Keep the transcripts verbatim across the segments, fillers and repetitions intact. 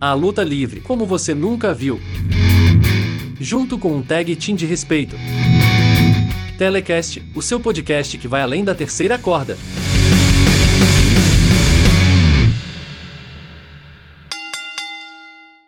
a luta livre, como você nunca viu. Junto com um tag team de respeito. Telecast, o seu podcast que vai além da terceira corda.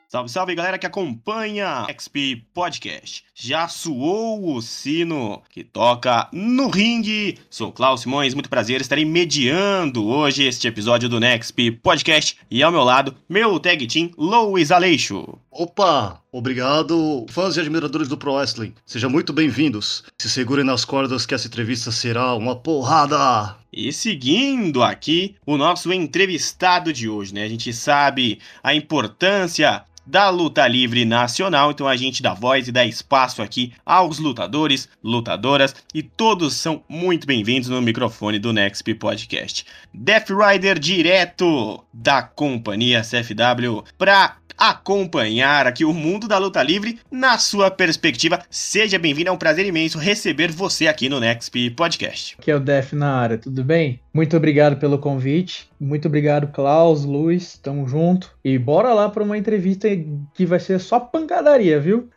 Salve, salve, galera que acompanha Nexp Podcast. Já soou o sino que toca no ringue. Sou Klaus Simões, muito prazer, estarei mediando hoje este episódio do Nexp Podcast. E ao meu lado, meu tag team, Louis Aleixo. Opa, obrigado, fãs e admiradores do Pro Wrestling. Sejam muito bem-vindos. Se segurem nas cordas que essa entrevista será uma porrada. E seguindo aqui o nosso entrevistado de hoje, né? A gente sabe a importância da luta livre nacional, então a gente dá voz e dá espaço aqui aos lutadores, lutadoras, e todos são muito bem-vindos no microfone do Nexp Podcast. Death Rider direto da companhia C F W para acompanhar aqui o mundo da luta livre na sua perspectiva. Seja bem-vindo, é um prazer imenso receber você aqui no Nexp Podcast. Aqui é o Death na área, tudo bem? Muito obrigado pelo convite, muito obrigado Klaus, Luiz, tamo junto e bora lá para uma entrevista que vai ser só pancadaria, viu?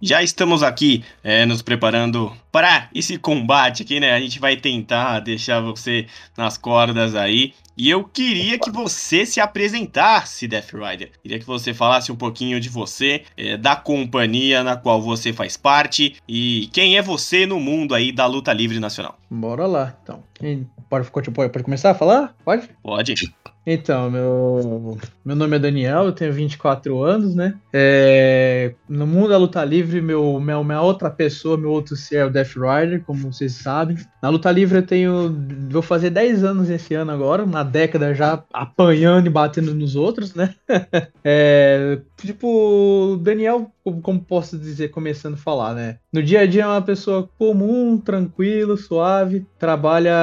Já estamos aqui é, nos preparando para esse combate aqui, né? A gente vai tentar deixar você nas cordas aí. E eu queria que você se apresentasse, Death Rider. Queria que você falasse um pouquinho de você, é, da companhia na qual você faz parte e quem é você no mundo aí da luta livre nacional. Bora lá, então. Pode, pode começar a falar? Pode? Pode. Então, meu, meu nome é Daniel, eu tenho vinte e quatro anos, né? É, no mundo da luta livre, meu, meu, minha outra pessoa, meu outro ser é o Death Rider, como vocês sabem. Na luta livre eu tenho, vou fazer dez anos esse ano agora, uma década já apanhando e batendo nos outros, né? É, tipo, Daniel, como posso dizer, começando a falar, né? No dia a dia é uma pessoa comum, tranquilo, suave, trabalha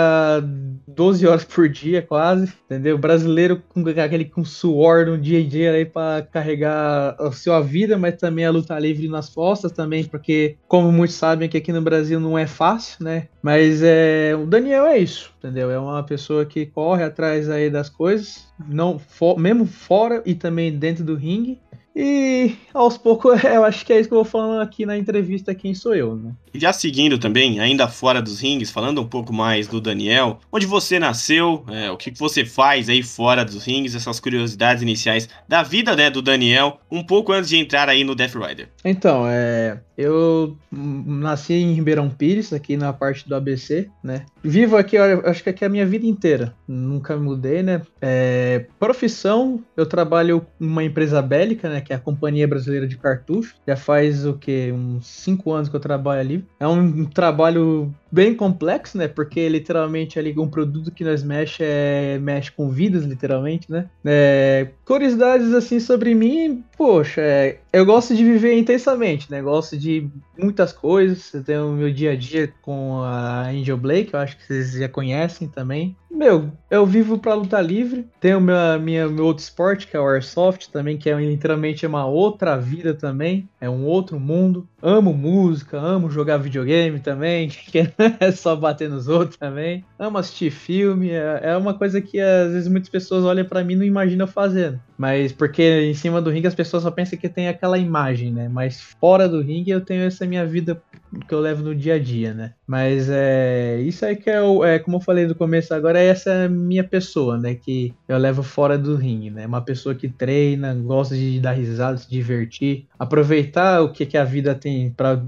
doze horas por dia quase, entendeu? Brasileiro com aquele com suor no dia a dia aí pra carregar a sua vida, mas também a luta livre nas costas também, porque como muitos sabem que aqui no Brasil não é fácil, né? Mas é, o Daniel é isso, entendeu? É uma pessoa que corre atrás aí das coisas, não, for, mesmo fora e também dentro do ringue. E aos poucos eu acho que é isso que eu vou falando aqui na entrevista Quem Sou Eu, né? E já seguindo também, ainda fora dos rings, falando um pouco mais do Daniel, onde você nasceu, é, o que você faz aí fora dos rings, essas curiosidades iniciais da vida, né, do Daniel, um pouco antes de entrar aí no Death Rider. Então, é, eu nasci em Ribeirão Pires, aqui na parte do A B C, né? Vivo aqui, eu acho que aqui é a minha vida inteira, nunca mudei, né? É, profissão, eu trabalho numa empresa bélica, né? Que é a Companhia Brasileira de Cartuchos. Já faz o que? Uns cinco anos que eu trabalho ali. É um trabalho bem complexo, né? Porque literalmente ali um produto que nós mexe é, mexe com vidas, literalmente, né? É, curiosidades assim sobre mim, poxa, é, eu gosto de viver intensamente, né? Gosto de muitas coisas. Eu tenho o meu dia a dia com a Angel Blake, eu acho que vocês já conhecem também. Meu, eu vivo pra lutar livre. Tenho minha, minha, meu outro esporte, que é o Airsoft também, que é literalmente uma outra vida também. É um outro mundo. Amo música, amo jogar videogame também, que é é só bater nos outros também. Amo assistir filme. É uma coisa que às vezes muitas pessoas olham pra mim e não imaginam fazendo. Mas porque em cima do ringue as pessoas só pensam que tem aquela imagem, né? Mas fora do ringue eu tenho essa minha vida que eu levo no dia a dia, né? Mas é isso aí que eu, é, como eu falei no começo agora, é essa minha pessoa, né? Que eu levo fora do ringue, né? Uma pessoa que treina, gosta de dar risada, se divertir, aproveitar o que, que a vida tem pra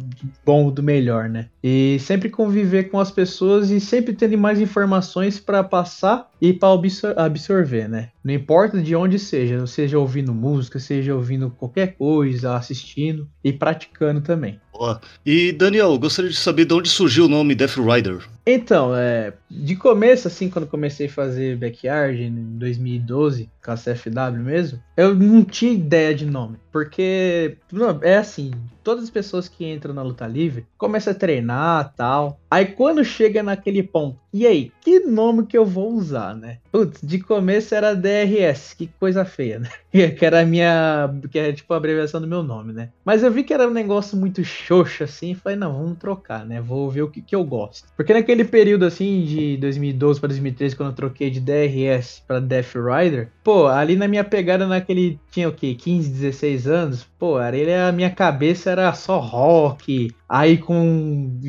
bom do melhor, né? E sempre conviver com as pessoas e sempre tendo mais informações para passar e para absorver, né? Não importa de onde seja, seja ouvindo música, seja ouvindo qualquer coisa, assistindo e praticando também. Boa. E Daniel, gostaria de saber de onde surgiu o nome Death Rider. Então, é, de começo, assim, quando comecei a fazer backyard em dois mil e doze, com a C F W mesmo, eu não tinha ideia de nome, porque não, é assim, todas as pessoas que entram na luta livre começam a treinar e tal, aí quando chega naquele ponto, e aí, que nome que eu vou usar, né? Putz, de começo era D R S, que coisa feia, né? Que era a minha, que era tipo a abreviação do meu nome, né? Mas eu vi que era um negócio muito xoxo, assim, e falei, não, vamos trocar, né? Vou ver o que, que eu gosto. Porque naquele Aquele período assim de dois mil e doze para dois mil e treze, quando eu troquei de D R S para Death Rider, Pô, ali na minha pegada, naquele, tinha o quê? quinze, dezesseis anos? Pô, ali a minha cabeça era só rock, aí com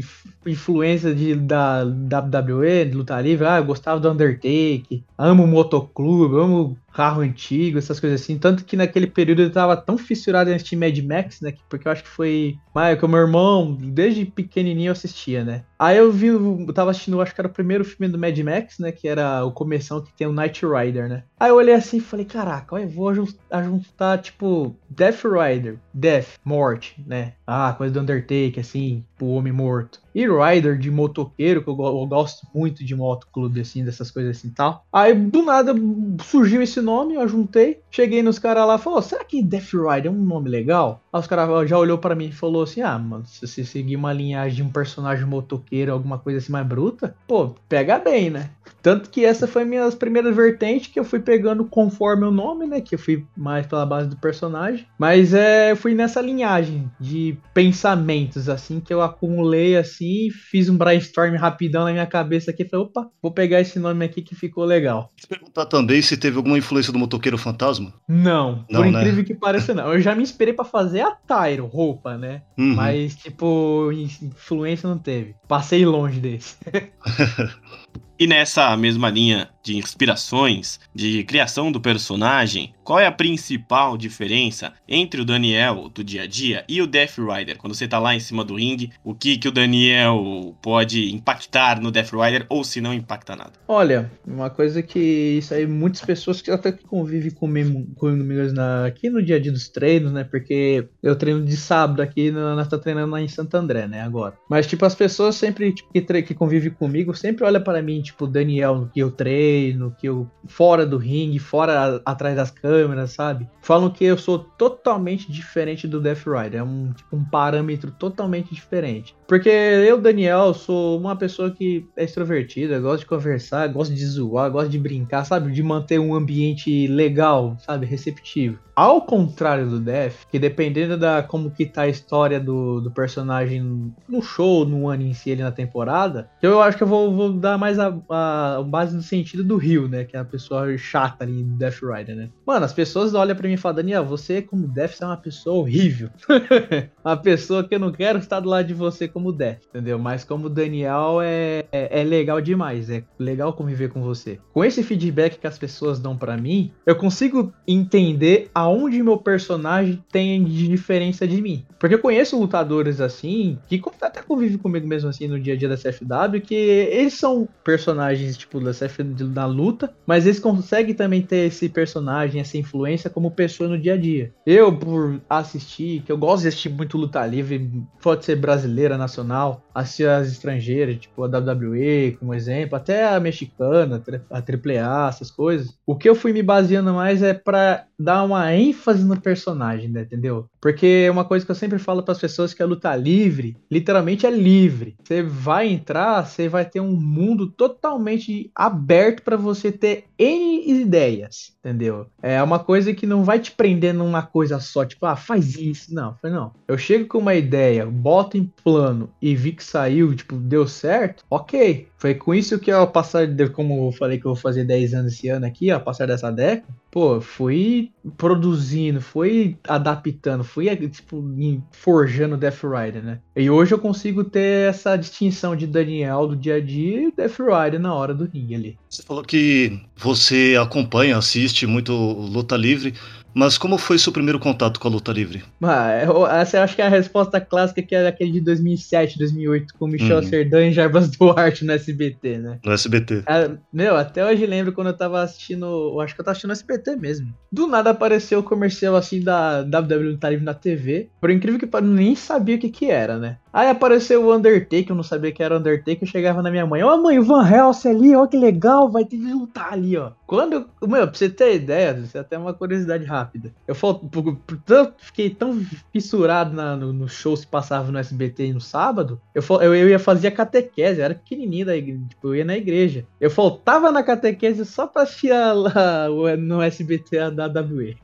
influência de, da W W E, de luta livre, ah, eu gostava do Undertaker, amo motoclube, amo carro antigo, essas coisas assim. Tanto que naquele período eu tava tão fissurado em assistir Mad Max, né? Porque eu acho que foi... Ah, que o meu irmão, desde pequenininho, eu assistia, né? Aí eu vi, eu tava assistindo, acho que era o primeiro filme do Mad Max, né? Que era o começão que tem o Knight Rider, né? Aí eu olhei assim e falei, caraca, eu vou ajuntar, tipo, Death Rider, Death, morte, né? Ah, coisa do Undertaker, assim, o homem morto. E Rider de motoqueiro, que eu, eu gosto muito de motoclube, assim, dessas coisas assim e tal. Aí, do nada, surgiu esse nome, eu ajuntei, cheguei nos caras lá e falei, oh, será que Death Rider é um nome legal? Aí os caras já olhou pra mim e falou assim, ah, mano, se você seguir uma linhagem de um personagem motoqueiro, alguma coisa assim mais bruta, pô, pega bem, né? Tanto que essa foi minha primeira vertente que eu fui pegando conforme o nome, né? Que eu fui mais pela base do personagem. Mas é, eu fui nessa linhagem de pensamentos, assim, que eu acumulei, assim, e fiz um brainstorm rapidão na minha cabeça aqui e falei, opa, vou pegar esse nome aqui que ficou legal. Você perguntar também se teve alguma influência do motoqueiro fantasma? Não, não, por incrível, né? Que pareça, não. Eu já me inspirei pra fazer attire, roupa, né? Uhum. Mas, tipo, influência não teve. Passei longe desse. E nessa mesma linha de inspirações, de criação do personagem, qual é a principal diferença entre o Daniel do dia a dia e o Death Rider? Quando você tá lá em cima do ringue, o que, que o Daniel pode impactar no Death Rider ou se não impacta nada? Olha, uma coisa que isso aí muitas pessoas que até que convivem comigo, comigo na, aqui no dia a dia dos treinos, né? Porque eu treino de sábado aqui, nós tá treinando lá em Santo André, né? Agora. Mas tipo, as pessoas sempre tipo, que, tre- que convivem comigo sempre olham para mim, tipo, Daniel, que eu treino, que eu fora do ringue, fora a, atrás das câmeras, sabe? Falam que eu sou totalmente diferente do Death Rider, é um, tipo, um parâmetro totalmente diferente. Porque eu, Daniel, sou uma pessoa que é extrovertida, gosto de conversar, gosto de zoar, gosto de brincar, sabe? De manter um ambiente legal, sabe? Receptivo. Ao contrário do Death, que dependendo da como que tá a história do, do personagem no show, no ano em si, ele na temporada, eu acho que eu vou, vou dar mais a, a, a base no sentido do Rio, né? Que é a pessoa chata ali do Death Rider, né? Mano, as pessoas olham pra mim e falam, Daniel, você como Death, você é uma pessoa horrível. Uma pessoa que eu não quero estar do lado de você como Death, entendeu? Mas como Daniel é, é, é legal demais, é legal conviver com você. Com esse feedback que as pessoas dão pra mim, eu consigo entender aonde meu personagem tem de diferença de mim. Porque eu conheço lutadores assim, que até convivem comigo mesmo assim no dia a dia da C F W, que eles são personagens tipo da C F W da luta, mas eles conseguem também ter esse personagem, essa influência como pessoa no dia a dia. Eu, por assistir, que eu gosto de assistir muito luta livre, pode ser brasileira, nacional, assistir as estrangeiras, tipo a W W E, como exemplo, até a mexicana, a Triple A, essas coisas. O que eu fui me baseando mais é pra dar uma ênfase no personagem, né, entendeu? Porque é uma coisa que eu sempre falo para as pessoas, que a luta livre, literalmente é livre. Você vai entrar, você vai ter um mundo totalmente aberto para você ter N ideias, entendeu? É uma coisa que não vai te prender numa coisa só, tipo, ah, faz isso. Não, não. Eu chego com uma ideia, boto em plano e vi que saiu, tipo, deu certo, ok. Foi com isso que eu passar, como eu falei que eu vou fazer dez anos esse ano aqui, ó, passar dessa década, pô, fui produzindo, fui adaptando, fui, tipo, forjando Death Rider, né? E hoje eu consigo ter essa distinção de Daniel do dia a dia e Death Rider na hora do ringue ali. Você falou que você acompanha, assiste muito luta livre, mas como foi seu primeiro contato com a luta livre? Ah, eu, essa eu acho que é a resposta clássica, que é aquele de dois mil e sete, dois mil e oito, com Michel Cerdan e Jarbas Duarte no S B T, né? No S B T. Ah, meu, até hoje lembro quando eu tava assistindo, eu acho que eu tava assistindo S B T mesmo. Do nada apareceu o comercial assim da W W E Luta Livre na T V, por incrível que pareça, eu nem sabia o que que era, né? Aí apareceu o Undertaker, eu não sabia que era o Undertaker, eu chegava na minha mãe, ó, oh, mãe, o Van Helsing ali, ó, que legal, vai ter que lutar ali, ó. Quando, meu, pra você ter ideia, isso é até uma curiosidade rápida, eu falo, fiquei tão fissurado na, no, no show que passava no S B T no sábado, eu, eu, eu ia fazer a catequese, eu era pequenininho, da igreja, tipo, eu ia na igreja, eu faltava na catequese só pra assistir lá no S B T a W W E.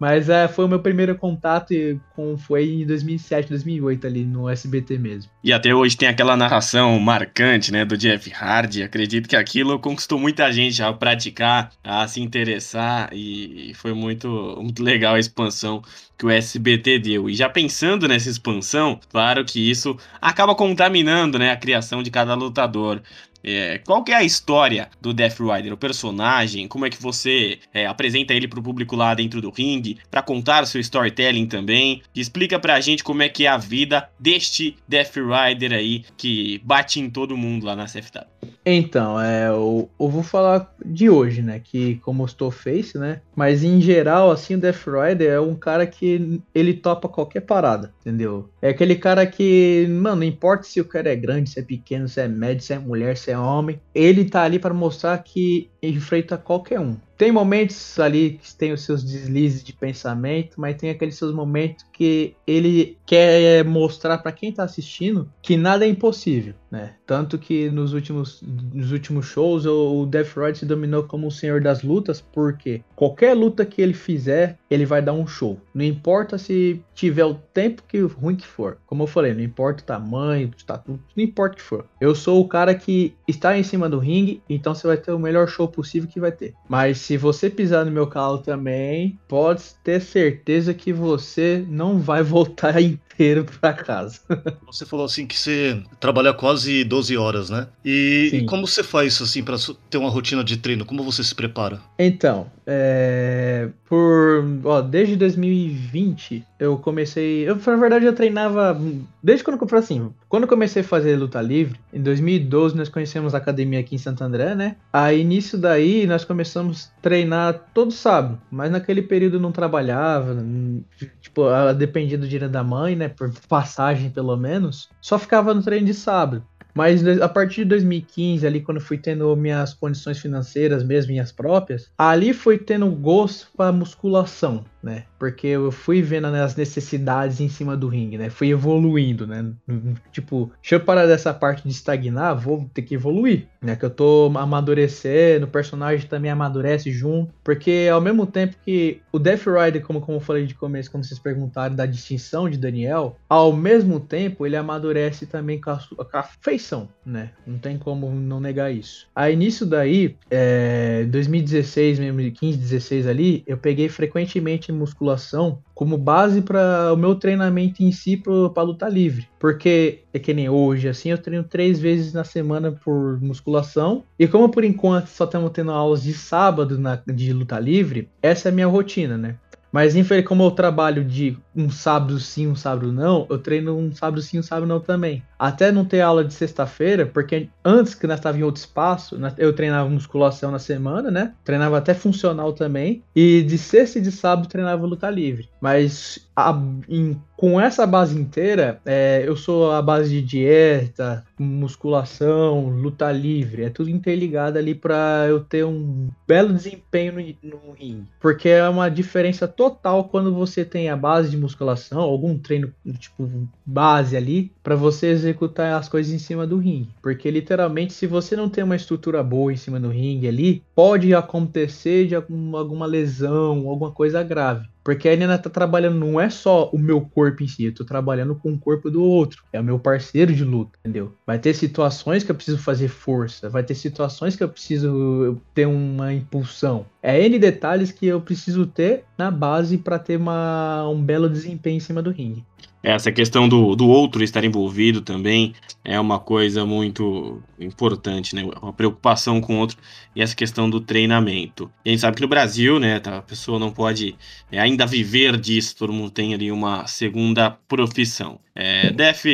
Mas é, foi o meu primeiro contato, e com, foi em dois mil e sete, dois mil e oito ali no S B T. S B T mesmo. E até hoje tem aquela narração marcante, né, do Jeff Hardy. Acredito que aquilo conquistou muita gente a praticar, a se interessar, e foi muito, muito legal a expansão que o S B T deu. E já pensando nessa expansão, claro que isso acaba contaminando, né, a criação de cada lutador. É, qual que é a história do Death Rider, o personagem? Como é que você é, apresenta ele pro público lá dentro do ringue, para contar o seu storytelling também? Explica pra gente como é que é a vida deste Death Rider aí, que bate em todo mundo lá na C F W. Então, é, eu, eu vou falar de hoje, né, que como eu estou face, né, mas em geral, assim, o Death Rider é um cara que ele topa qualquer parada, entendeu? É aquele cara que, mano, não importa se o cara é grande, se é pequeno, se é médio, se é mulher, se é homem, ele tá ali para mostrar que enfrenta qualquer um. Tem momentos ali que tem os seus deslizes de pensamento, mas tem aqueles seus momentos que ele quer mostrar para quem tá assistindo que nada é impossível, né? Tanto que nos últimos, nos últimos shows o Death Rider se dominou como o senhor das lutas, porque qualquer luta que ele fizer, ele vai dar um show. Não importa se tiver o tempo que ruim que for. Como eu falei, não importa o tamanho, o estatuto, não importa o que for. Eu sou o cara que está em cima do ringue, então você vai ter o melhor show possível que vai ter. Mas se você pisar no meu calo também, pode ter certeza que você não vai voltar inteiro para casa. Você falou assim que você trabalha quase doze horas, né? E, e como você faz isso assim para ter uma rotina de treino? Como você se prepara? Então, é, por, ó, desde dois mil e vinte eu comecei, eu na verdade eu treinava desde quando eu comprei assim, quando eu comecei a fazer luta livre, em dois mil e doze nós conhecemos a academia aqui em Santo André, né? Aí nisso daí nós começamos a treinar todo sábado, mas naquele período eu não trabalhava, tipo, dependia do dinheiro da mãe, né, por passagem pelo menos, só ficava no treino de sábado. Mas a partir de dois mil e quinze, ali quando eu fui tendo minhas condições financeiras mesmo, minhas próprias, ali foi tendo gosto para musculação, né? Porque eu fui vendo, né, as necessidades em cima do ringue, né? Fui evoluindo, né? Tipo, deixa eu parar dessa parte de estagnar, vou ter que evoluir, né? Que eu tô amadurecendo, o personagem também amadurece junto, porque ao mesmo tempo que o Death Rider, como, como eu falei de começo, quando vocês perguntaram da distinção de Daniel, ao mesmo tempo ele amadurece também com a, com a feição, né? Não tem como não negar isso. Aí nisso daí, é, dois mil e dezesseis, quinze, dezesseis ali, eu peguei frequentemente musculação como base para o meu treinamento em si para luta livre, porque é que nem hoje, assim, eu treino três vezes na semana por musculação, e como por enquanto só estamos tendo aulas de sábado na, de luta livre, essa é a minha rotina, né? Mas infelizmente, como eu trabalho de um sábado sim, um sábado não, eu treino um sábado sim, um sábado não também. Até não ter aula de sexta-feira, porque antes que nós estávamos em outro espaço, eu treinava musculação na semana, né? Treinava até funcional também. E de sexta e de sábado treinava luta livre. Mas a, em, com essa base inteira, é, eu sou a base de dieta, musculação, luta livre. É tudo interligado ali para eu ter um belo desempenho no, no ringue. Porque é uma diferença total. Total quando você tem a base de musculação, algum treino tipo base ali, para você executar as coisas em cima do ringue. Porque literalmente, se você não tem uma estrutura boa em cima do ringue ali, pode acontecer de algum, alguma lesão, alguma coisa grave. Porque a Nina tá trabalhando, não é só o meu corpo em si, eu tô trabalhando com o corpo do outro. É o meu parceiro de luta, entendeu? Vai ter situações que eu preciso fazer força, vai ter situações que eu preciso ter uma impulsão. É N detalhes que eu preciso ter na base para ter uma, um belo desempenho em cima do ringue. Essa questão do, do outro estar envolvido também é uma coisa muito importante, né? Uma preocupação com o outro e essa questão do treinamento. E a gente sabe que no Brasil, né, tá, a pessoa não pode é, ainda viver disso, todo mundo tem ali uma segunda profissão. É, Def,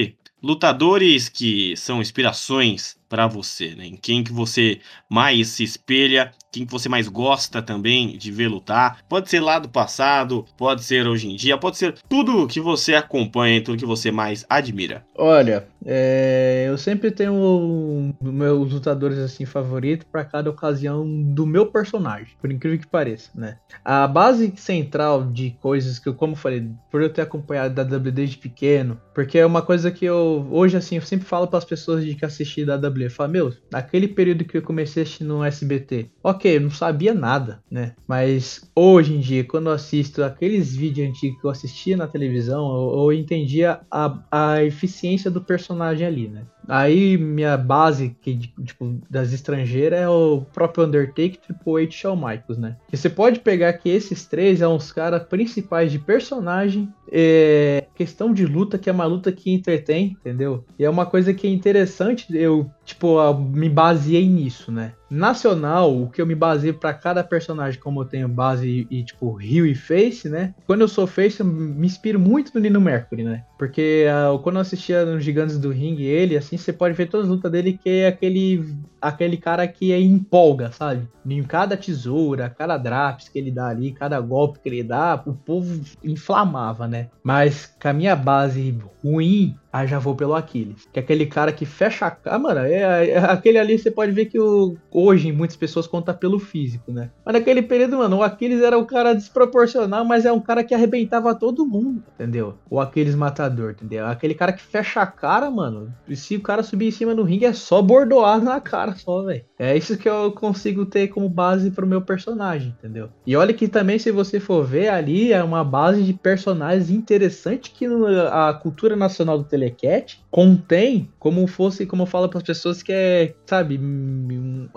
lutadores que são inspirações para você, né? Em quem que você mais se espelha, quem que você mais gosta também de ver lutar. Pode ser lá do passado, pode ser hoje em dia, pode ser tudo que você acompanha, tudo que você mais admira. Olha, é, eu sempre tenho um, meus lutadores assim favoritos para cada ocasião do meu personagem, por incrível que pareça, né? A base central de coisas que eu, como eu falei, por eu ter acompanhado da W W E desde pequeno, porque é uma coisa que eu, hoje assim, eu sempre falo para as pessoas de que assistir da W W E A E W. Eu falo, meu, naquele período que eu comecei a assistir no S B T, ok, eu não sabia nada, né? Mas hoje em dia, quando eu assisto aqueles vídeos antigos que eu assistia na televisão, eu, eu entendia a, a eficiência do personagem ali, né? Aí minha base que, tipo, das estrangeiras é o próprio Undertaker, Triple H e Shawn Michaels, né? E você pode pegar que esses três são os caras principais de personagem, é questão de luta, que é uma luta que entretém, entendeu? E é uma coisa que é interessante, eu, tipo, eu me baseei nisso, né? Nacional, o que eu me baseio pra cada personagem, como eu tenho base e, e tipo, heel e face, né? Quando eu sou face, eu me inspiro muito no Nino Mercury, né? Porque uh, quando eu assistia nos Gigantes do Ring, ele, assim, você pode ver todas as lutas dele, que é aquele, aquele cara que é empolga, sabe? Em cada tesoura, cada draps que ele dá ali, cada golpe que ele dá, o povo inflamava, né? Mas com a minha base ruim, aí já vou pelo Aquiles, que é aquele cara que fecha a cara, mano, é, é, aquele ali você pode ver que o, hoje muitas pessoas contam pelo físico, né? Mas naquele período, mano, o Aquiles era um cara desproporcional, mas é um cara que arrebentava todo mundo, entendeu? O Aquiles matador, entendeu? Aquele cara que fecha a cara, mano, e se o cara subir em cima no ringue é só bordoar na cara só, velho. É isso que eu consigo ter como base pro meu personagem, entendeu? E olha que também, se você for ver ali, é uma base de personagens interessante que a cultura nacional do Telecast contém, como fosse, como eu falo para as pessoas, que é, sabe,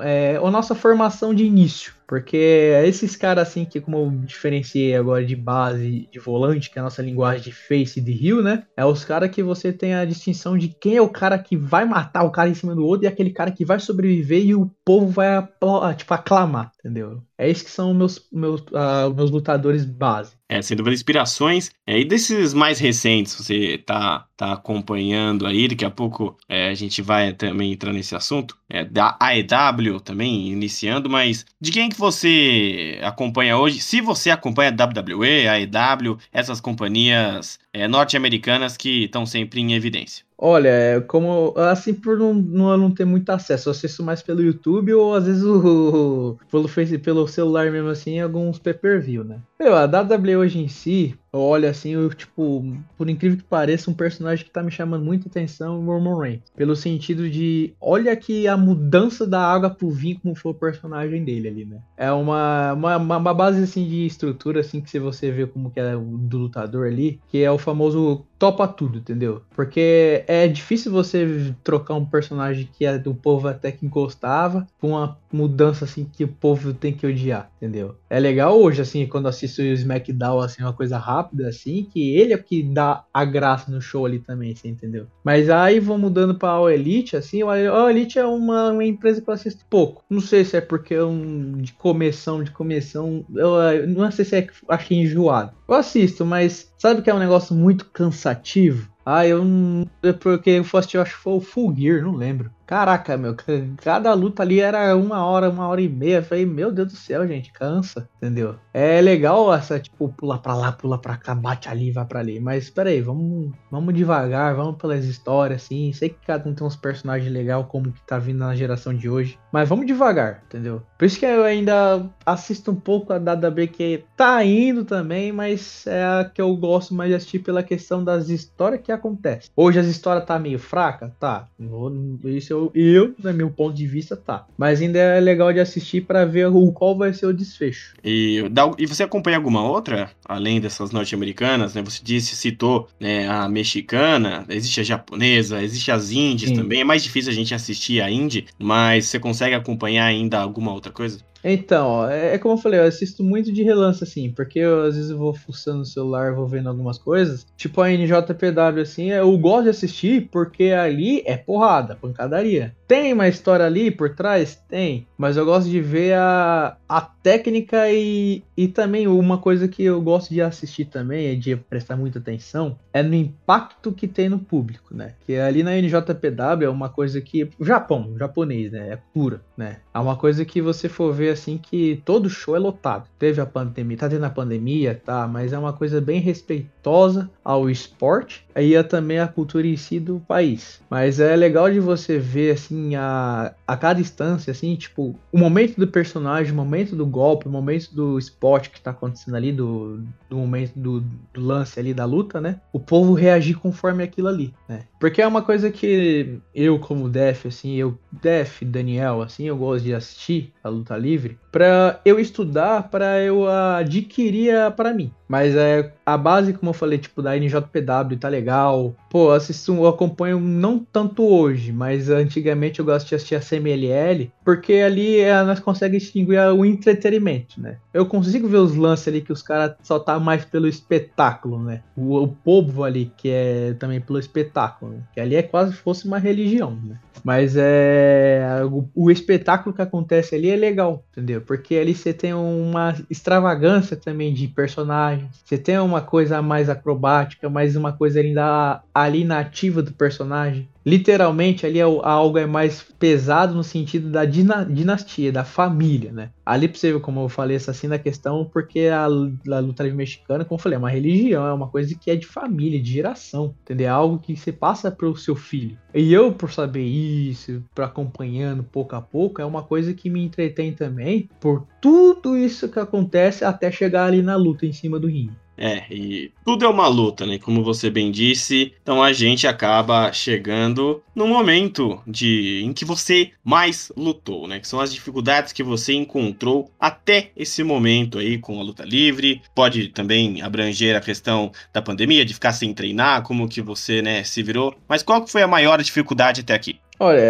é a nossa formação de início. Porque esses caras, assim, que como eu diferenciei agora de base, de volante, que é a nossa linguagem de face e de heel, né? É os caras que você tem a distinção de quem é o cara que vai matar o cara em cima do outro e aquele cara que vai sobreviver e o povo vai, apl- tipo, aclamar, entendeu? É isso que são meus, meus, uh, meus lutadores base. É, sem dúvida, inspirações. É, e desses mais recentes, você tá, tá acompanhando aí, daqui a pouco é, a gente vai também entrar nesse assunto, é, da A E W também, iniciando, mas de quem que você acompanha hoje? Se você acompanha a W W E, a AEW, essas companhias é, norte-americanas que estão sempre em evidência. Olha, como assim, por não, não, não ter muito acesso, eu assisto mais pelo YouTube ou às vezes o, pelo, face, pelo celular mesmo, assim, alguns pay-per-view, né? Meu, a W W E hoje em si, olha, assim, eu, tipo, por incrível que pareça, um personagem que tá me chamando muita atenção é o Roman Reigns. Pelo sentido de, olha que a mudança da água pro vinho, como foi o personagem dele ali, né? É uma, uma, uma base, assim, de estrutura, assim, que você vê como que é do lutador ali, que é o famoso topa tudo, entendeu? Porque é difícil você trocar um personagem que é do povo até que encostava, com uma mudança, assim, que o povo tem que odiar, entendeu? É legal hoje, assim, quando assisto o SmackDown, assim, uma coisa rápida, assim, que ele é o que dá a graça no show ali também, você entendeu? Mas aí vão mudando pra All Elite, assim, a All Elite é uma, uma empresa que eu assisto pouco. Não sei se é porque eu, de começão, de começão, eu, eu não sei se é que achei enjoado. Eu assisto, mas sabe que é um negócio muito cansativo? Ah, eu não... Porque eu assisti, eu acho que foi o Full Gear, não lembro. Caraca, meu, cada luta ali era uma hora, uma hora e meia. Eu falei, meu Deus do céu, gente, cansa, entendeu? É legal essa, tipo, pula pra lá, pula pra cá, bate ali, vai pra ali. Mas, peraí, vamos, vamos devagar, vamos pelas histórias, assim. Sei que cada um tem uns personagens legais, como que tá vindo na geração de hoje. Mas vamos devagar, entendeu? Por isso que eu ainda assisto um pouco a W W E, que tá indo também, mas é a que eu gosto mais de assistir pela questão das histórias que acontece. Hoje as histórias tá meio fraca, tá, isso eu, eu, no meu ponto de vista, tá, mas ainda é legal de assistir pra ver o, qual vai ser o desfecho. E, e você acompanha alguma outra, além dessas norte-americanas, né, você disse, citou, né, a mexicana, existe a japonesa, existe as indies. Sim. Também, é mais difícil a gente assistir a indie, mas você consegue acompanhar ainda alguma outra coisa? Então, ó, é, é como eu falei, eu assisto muito de relance, assim, porque eu, às vezes eu vou fuçando no celular, vou vendo algumas coisas, tipo a N J P W, assim, eu gosto de assistir porque ali é porrada, pancadaria. Tem uma história ali por trás? Tem, mas eu gosto de ver a, a técnica e, e também uma coisa que eu gosto de assistir também, é de prestar muita atenção, é no impacto que tem no público, né? Que ali na N J P W é uma coisa que, Japão, japonês, né? É pura. né? É uma coisa que você for ver assim que todo show é lotado. Teve a pandemia, tá tendo a pandemia, tá? Mas é uma coisa bem respeitosa ao esporte e é também a cultura em si do país. Mas é legal de você ver assim a, a cada instância, assim, tipo, o momento do personagem, o momento do golpe, o momento do esporte que tá acontecendo ali, do, do momento do, do lance ali da luta, né? O povo reagir conforme aquilo ali, né? Porque é uma coisa que eu, como Def, assim, eu, Def, Daniel, assim, eu gosto de assistir a luta livre pra eu estudar, pra eu adquirir pra mim. Mas é a base, como eu falei, tipo, da N J P W tá legal. Pô, assisto, eu acompanho não tanto hoje, mas antigamente eu gosto de assistir a C M L L, porque ali é, nós conseguimos distinguir o entretenimento, né? Eu consigo ver os lances ali que os caras só tá mais pelo espetáculo, né? O, o povo ali, que é também pelo espetáculo, né? Que ali é quase fosse uma religião, né? Mas é o, o espetáculo que acontece ali é legal, entendeu? Porque ali você tem uma extravagância também de personagens, você tem uma coisa mais acrobática, mais uma coisa ainda ali nativa do personagem. Literalmente ali é algo é mais pesado no sentido da dinastia, da família, né? Ali pra você ver, como eu falei, essa assim na questão, porque a, a luta livre mexicana, como eu falei, é uma religião, é uma coisa que é de família, de geração, entendeu? É algo que você passa pro seu filho. E eu, por saber isso, por acompanhando pouco a pouco, é uma coisa que me entretém também por tudo isso que acontece até chegar ali na luta em cima do ringue. É, e tudo é uma luta, né? Como você bem disse, então a gente acaba chegando no momento de, em que você mais lutou, né? Que são as dificuldades que você encontrou até esse momento aí com a luta livre. Pode também abranger a questão da pandemia, de ficar sem treinar, como que você, né, se virou. Mas qual foi a maior dificuldade até aqui? Olha,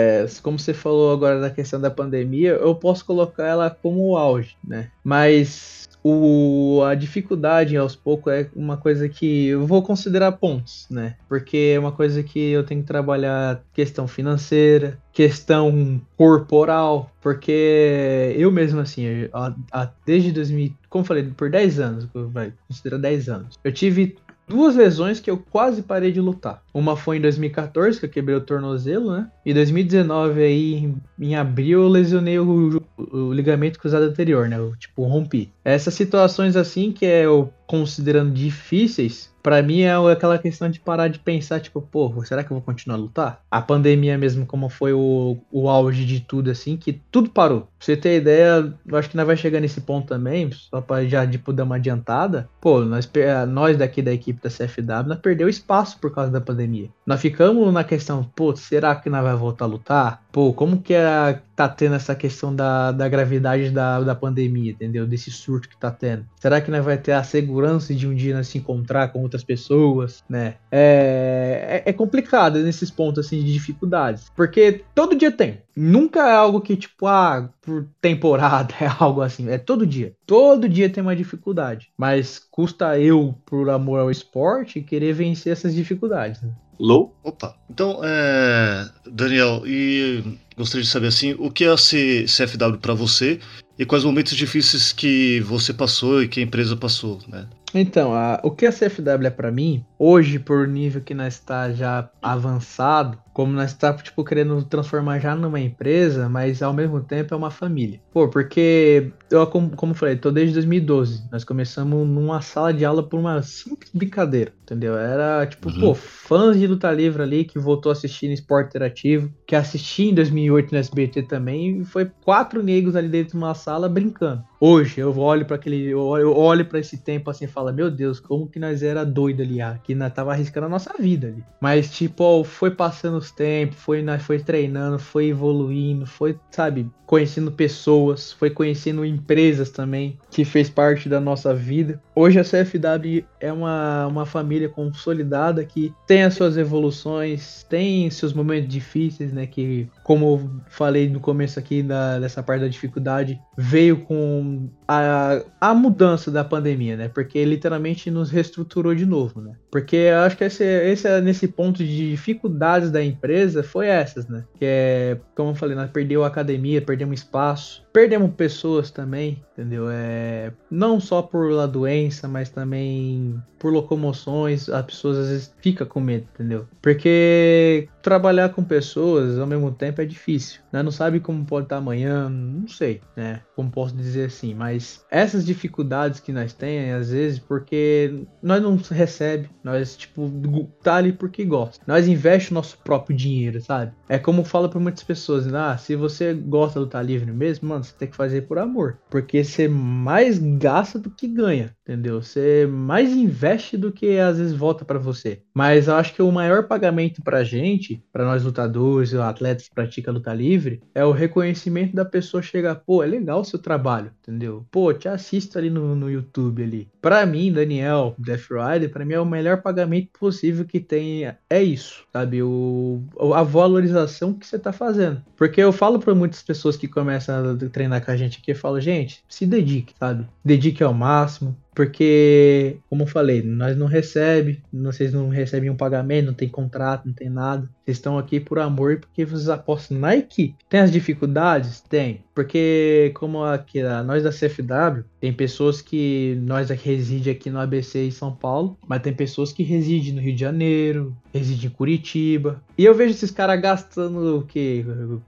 como você falou agora da questão da pandemia, eu posso colocar ela como o auge, né? Mas... O, a dificuldade aos poucos é uma coisa que eu vou considerar pontos, né? Porque é uma coisa que eu tenho que trabalhar questão financeira, questão corporal, porque eu mesmo assim, eu, a, a, desde dois mil, como eu falei, por dez anos, vai considerar dez anos, eu tive duas lesões que eu quase parei de lutar. Uma foi em dois mil e catorze, que eu quebrei o tornozelo, né? E dois mil e dezenove, aí, em abril, eu lesionei o, o ligamento cruzado anterior, né? Eu, tipo, rompi. Essas situações, assim, que eu considerando difíceis, pra mim é aquela questão de parar de pensar, tipo, pô, será que eu vou continuar a lutar? A pandemia mesmo, como foi o, o auge de tudo, assim, que tudo parou. Pra você ter ideia, eu acho que nós vai chegar nesse ponto também, só pra já, tipo, dar uma adiantada. Pô, nós, nós daqui da equipe da C F W, nós perdemos espaço por causa da pandemia. Nós ficamos na questão, pô, será que nós vai voltar a lutar? Pô, como que é, tá tendo essa questão da, da gravidade da, da pandemia, entendeu? Desse surto que tá tendo. Será que nós vai ter a segurança de um dia nós se encontrar com outras pessoas, né? É, é, é complicado nesses pontos, assim, de dificuldades. Porque todo dia tem. Nunca é algo que, tipo, ah, por temporada, é algo assim. É todo dia. Todo dia tem uma dificuldade. Mas custa eu, por amor ao esporte, querer vencer essas dificuldades, né? Lou? Opa. Então, é... Daniel, e gostaria de saber, assim, o que é a C F W para você e quais momentos difíceis que você passou e que a empresa passou, né? Então, a, o que a C F W é pra mim, hoje, por nível que nós está já avançado, como nós está, tipo, querendo transformar já numa empresa, mas ao mesmo tempo é uma família. Pô, porque, eu, como, como falei, tô desde dois mil e doze, nós começamos numa sala de aula por uma simples brincadeira, entendeu? Era, tipo, uhum. pô, fãs de luta livre ali, que voltou a assistir no Esporte Interativo, que assisti em dois mil e oito no S B T também, e foi quatro negros ali dentro de uma sala brincando. Hoje, eu olho pra aquele, eu olho pra esse tempo assim, fala, meu Deus, como que nós era doido ali, ah, que nós tava arriscando a nossa vida ali. Mas, tipo, foi passando os tempos, foi, nós foi treinando, foi evoluindo, foi, sabe, conhecendo pessoas, foi conhecendo empresas também, que fez parte da nossa vida. Hoje a C F W é uma, uma família consolidada que tem as suas evoluções, tem seus momentos difíceis, né, que, como eu falei no começo aqui, da, dessa parte da dificuldade, veio com a, a mudança da pandemia, né, porque literalmente nos reestruturou de novo, né? Porque eu acho que esse, esse, nesse ponto de dificuldades da empresa foi essas, né? Que é, como eu falei, nós perdemos a academia, perdemos espaço, Perdemos pessoas também, entendeu? É, não só por a doença, mas também por locomoções. As pessoas às vezes ficam com medo, entendeu? Porque trabalhar com pessoas ao mesmo tempo é difícil, né? Não sabe como pode estar amanhã, não sei, né? Como posso dizer assim, mas essas dificuldades que nós temos, às vezes, porque nós não recebe, nós, tipo, tá ali porque gosta. Nós investe o nosso próprio dinheiro, sabe? É como fala pra muitas pessoas, ah, se você gosta de lutar livre mesmo, mano, você tem que fazer por amor, porque você mais gasta do que ganha, entendeu? Você mais investe do que às vezes volta pra você. Mas eu acho que o maior pagamento pra gente, pra nós lutadores, atletas que praticam luta livre, é o reconhecimento da pessoa chegar, pô, é legal o seu trabalho, entendeu? Pô, te assisto ali no, no YouTube ali. Pra mim, Daniel, Death Rider, pra mim é o melhor pagamento possível que tem, é isso, sabe? O, a valorização que você tá fazendo. Porque eu falo pra muitas pessoas que começam a treinar com a gente aqui, eu falo, gente, se dedique, sabe? Dedique ao máximo. Porque, como eu falei, nós não recebemos, vocês não recebem um pagamento, não tem contrato, não tem nada. Vocês estão aqui por amor, porque vocês apostam na equipe. Tem as dificuldades? Tem. Porque, como aqui, nós da C F W, tem pessoas que nós aqui residem aqui no A B C em São Paulo, mas tem pessoas que residem no Rio de Janeiro, residem em Curitiba. E eu vejo esses caras gastando o quê?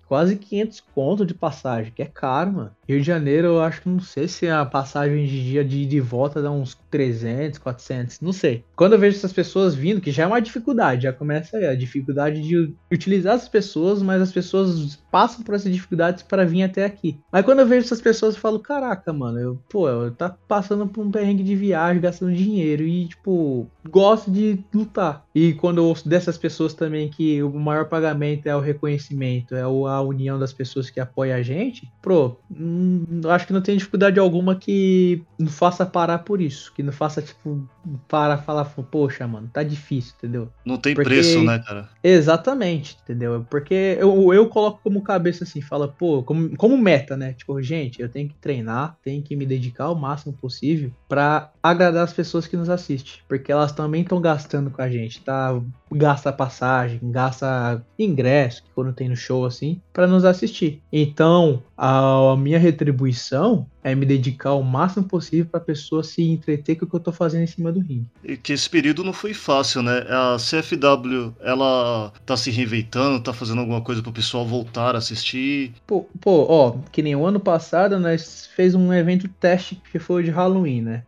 Quase quinhentos contos de passagem, que é caro, mano. Rio de Janeiro, eu acho que não sei se é a passagem de dia de, de volta dá uns trezentos, quatrocentos, não sei. Quando eu vejo essas pessoas vindo, que já é uma dificuldade, já começa a dificuldade de utilizar as pessoas, mas as pessoas passam por essas dificuldades para vir até aqui. Aí quando eu vejo essas pessoas, eu falo, caraca, mano, eu, pô, eu tá passando por um perrengue de viagem, gastando dinheiro e, tipo, gosto de lutar. E quando eu ouço dessas pessoas também que o maior pagamento é o reconhecimento, é a união das pessoas que apoiam a gente, pô, hum, acho que não tem dificuldade alguma que não faça parar por isso, que não faça, tipo, para falar, poxa, mano, tá difícil, entendeu? Não tem porque... preço, né, cara? Exatamente, entendeu? Porque eu, eu coloco como cabeça assim, fala, pô, como, como meta, né? Tipo, gente, eu tenho que treinar, tenho que me dedicar ao máximo possível pra agradar as pessoas que nos assistem, porque elas também estão gastando com a gente, tá? Gasta passagem, gasta ingresso, que quando tem no show, assim, pra nos assistir. Então, a, a minha retribuição é me dedicar o máximo possível pra pessoa se entreter com o que eu tô fazendo em cima do ringue. E que esse período não foi fácil, né? A C F W, ela tá se reinventando, tá fazendo alguma coisa pro pessoal voltar a assistir? Pô, pô, ó, que nem o ano passado, nós fez um evento teste que foi de Halloween, né?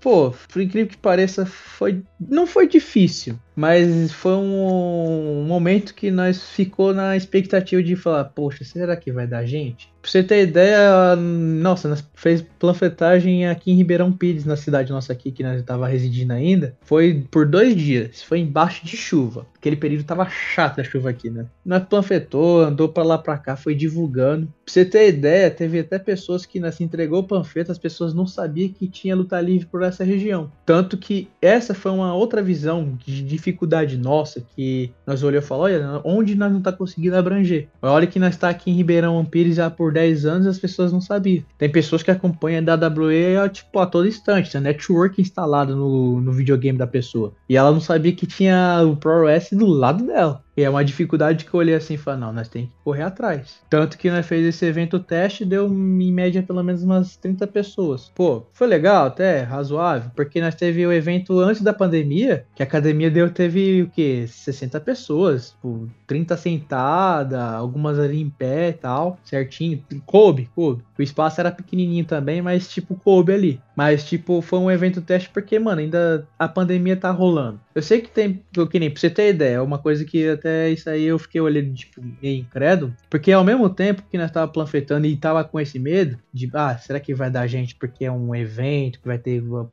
Pô, por incrível que pareça, foi... não foi difícil. Mas foi um momento que nós ficou na expectativa de falar, poxa, será que vai dar gente? Pra você ter ideia, nossa, nós fez panfletagem aqui em Ribeirão Pires, na cidade nossa aqui, que nós tava residindo ainda. Foi por dois dias, foi embaixo de chuva. Aquele período tava chato a chuva aqui, né? Nós panfletou, andou pra lá pra cá, foi divulgando. Pra você ter ideia, teve até pessoas que nós entregou o panfleto, as pessoas não sabiam que tinha luta livre por essa região. Tanto que essa foi uma outra visão de diferença. Dificuldade nossa, que nós olhamos e falamos, olha, onde nós não tá conseguindo abranger. Olha que nós está aqui em Ribeirão Pires há por dez anos, as pessoas não sabiam. Tem pessoas que acompanham da A W E, tipo, a todo instante, tem network instalado no, no videogame da pessoa. E ela não sabia que tinha o Pro Wrestling do lado dela. E é uma dificuldade que eu olhei assim e falei, não, nós temos que correr atrás. Tanto que nós fez esse evento teste, deu em média pelo menos umas trinta pessoas. Pô, foi legal até, razoável, porque nós teve o evento antes da pandemia, que a academia deu, teve o quê? sessenta pessoas, tipo, trinta sentadas, algumas ali em pé e tal, certinho. Coube, coube. O espaço era pequenininho também, mas tipo, coube ali. Mas tipo, foi um evento teste porque, mano, ainda a pandemia tá rolando. Eu sei que tem, que nem, pra você ter ideia, é uma coisa que até até isso aí eu fiquei olhando, tipo, meio incrédulo, porque ao mesmo tempo que nós tava planfetando e tava com esse medo de, ah, será que vai dar gente porque é um evento, que vai ter uma,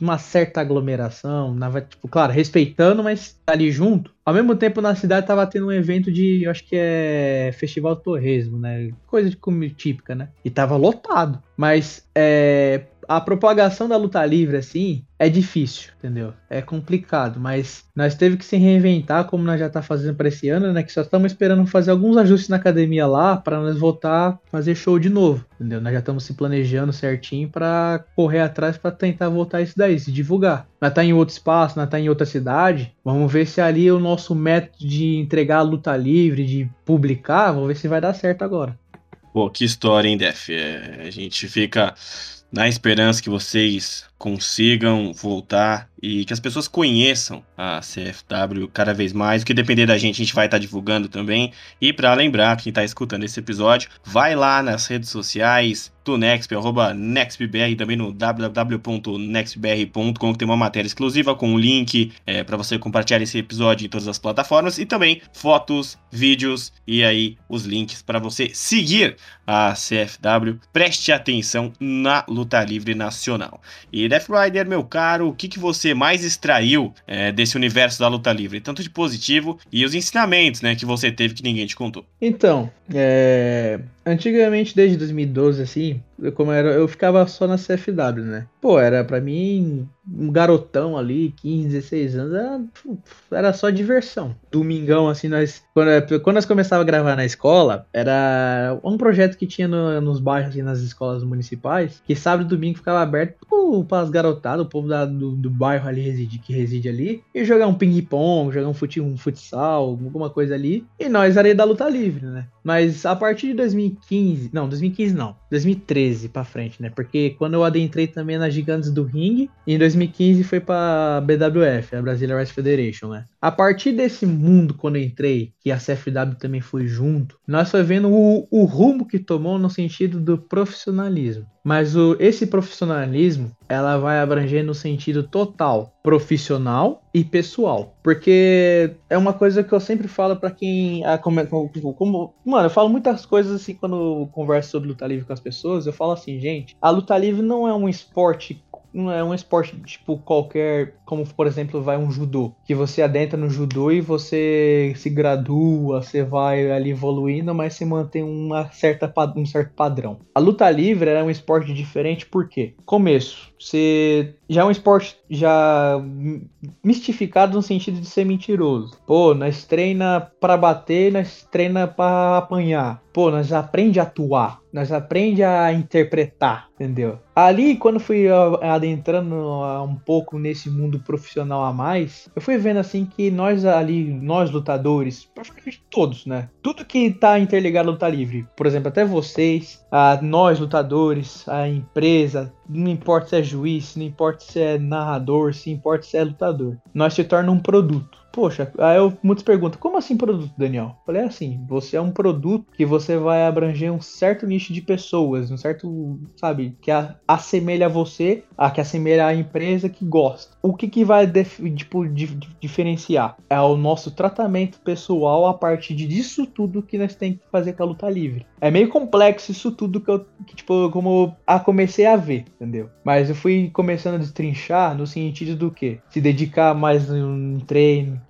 uma certa aglomeração, na, tipo, claro, respeitando, mas ali junto. Ao mesmo tempo, na cidade tava tendo um evento de, eu acho que é Festival do Torresmo, né? Coisa de comida típica, né? E tava lotado. Mas é, a propagação da luta livre, assim, é difícil, entendeu? É complicado, mas nós teve que se reinventar, como nós já tá fazendo pra esse ano, né? Que só estamos esperando fazer alguns ajustes na academia lá pra nós voltar a fazer show de novo, entendeu? Nós já estamos se planejando certinho pra correr atrás pra tentar voltar isso daí, se divulgar. Nós tá em outro espaço, nós tá em outra cidade, vamos ver se ali o nosso nosso método de entregar a luta livre, de publicar, vamos ver se vai dar certo agora. Pô, que história, hein, Def? É, a gente fica na esperança que vocês consigam voltar e que as pessoas conheçam a C F W cada vez mais. O que depender da gente, a gente vai estar divulgando também. E para lembrar, quem está escutando esse episódio, vai lá nas redes sociais do Nexp, arroba nexpbr, e também no w w w ponto nexp b r ponto com, que tem uma matéria exclusiva com um link é, para você compartilhar esse episódio em todas as plataformas, e também fotos, vídeos e aí os links para você seguir a C F W. Preste atenção na luta livre nacional. E Death Rider, meu caro, o que, que você mais extraiu é, desse universo da luta livre? Tanto de positivo e os ensinamentos, né, que você teve que ninguém te contou. Então, é... antigamente, desde dois mil e doze, assim, eu, como era, eu ficava só na C F W, né? Pô, era pra mim, um garotão ali, quinze, dezesseis anos, era, era só diversão. Domingão, assim, nós quando, quando nós começava a gravar na escola, era um projeto que tinha no, nos bairros, assim, nas escolas municipais, que sábado e domingo ficava aberto para as garotadas, o povo da, do, do bairro ali reside, que reside ali, e jogar um ping-pong, jogar um, fut, um futsal, alguma coisa ali, e nós era da luta livre, né? Mas a partir de dois mil e quinze, não, dois mil e quinze não, dois mil e treze pra frente, né? Porque quando eu adentrei também nas Gigantes do Ring, em dois mil e quinze foi pra B W F, a Brazilian Wrestling Federation, né? A partir desse mundo, quando eu entrei, que a C F W também foi junto, nós foi vendo o, o rumo que tomou no sentido do profissionalismo. Mas o, esse profissionalismo, ela vai abranger no sentido total, profissional e pessoal. Porque é uma coisa que eu sempre falo pra quem... A, como, como, mano, eu falo muitas coisas assim quando eu converso sobre luta livre com as pessoas. Eu falo assim, gente, a luta livre não é um esporte... Não é um esporte, tipo, qualquer... Como, por exemplo, vai um judô. Que você adentra no judô e você se gradua, você vai ali evoluindo, mas você mantém uma certa, um certo padrão. A luta livre era um esporte diferente, por quê? Começo. Você... Já é um esporte já mistificado no sentido de ser mentiroso. Pô, nós treina pra bater, nós treina pra apanhar. Pô, nós aprende a atuar, nós aprende a interpretar, entendeu? Ali, quando fui adentrando um pouco nesse mundo profissional a mais, eu fui vendo assim que nós ali, nós lutadores, praticamente todos, né? Tudo que tá interligado à luta livre, por exemplo, até vocês, a nós lutadores, a empresa... Não importa se é juiz, não importa se é narrador, se importa se é lutador. Nós se torna um produto. Poxa, aí eu, muitos perguntam, como assim produto, Daniel? Eu falei assim, você é um produto que você vai abranger um certo nicho de pessoas, um certo, sabe, que a, assemelha a você, a, que assemelha a empresa que gosta. O que, que vai, def, tipo, di, diferenciar? É o nosso tratamento pessoal a partir disso tudo que nós temos que fazer com a luta livre. É meio complexo isso tudo que eu, que, tipo, como eu comecei a ver, entendeu? Mas eu fui começando a destrinchar no sentido do quê? Se dedicar mais no treino,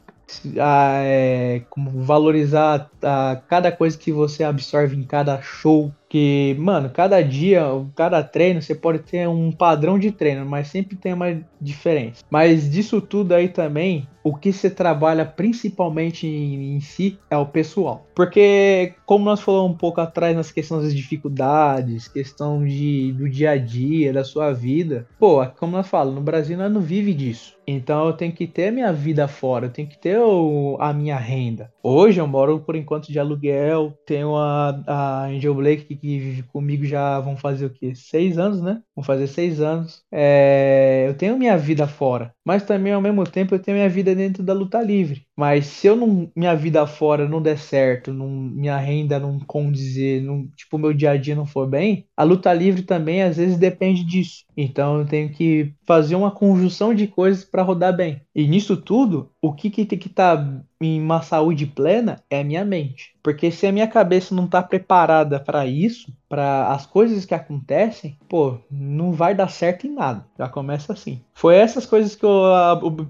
A, é, como valorizar a, a, cada coisa que você absorve em cada show. Que, mano, cada dia, cada treino, você pode ter um padrão de treino, mas sempre tem uma diferença. Mas disso tudo aí também, o que você trabalha principalmente em, em si é o pessoal. Porque, como nós falamos um pouco atrás nas questões das dificuldades, questão de, do dia a dia, da sua vida. Pô, como nós falamos, no Brasil nós não vive disso. Então eu tenho que ter a minha vida fora, eu tenho que ter o, a minha renda. Hoje eu moro, por enquanto, de aluguel, tenho a, a Angel Blake que, que vive comigo já vão fazer o quê? Seis anos, né? Vão fazer seis anos. É, eu tenho minha vida fora, mas também ao mesmo tempo eu tenho minha vida dentro da luta livre. Mas se eu não, minha vida fora não der certo, não, minha renda não condizer, não, tipo, meu dia a dia não for bem, a luta livre também às vezes depende disso. Então eu tenho que fazer uma conjunção de coisas para rodar bem. E nisso tudo, o que que tem que estar tá em uma saúde plena é a minha mente. Porque se a minha cabeça não tá preparada para isso, para as coisas que acontecem, pô, não vai dar certo em nada. Já começa assim. Foi essas coisas que eu,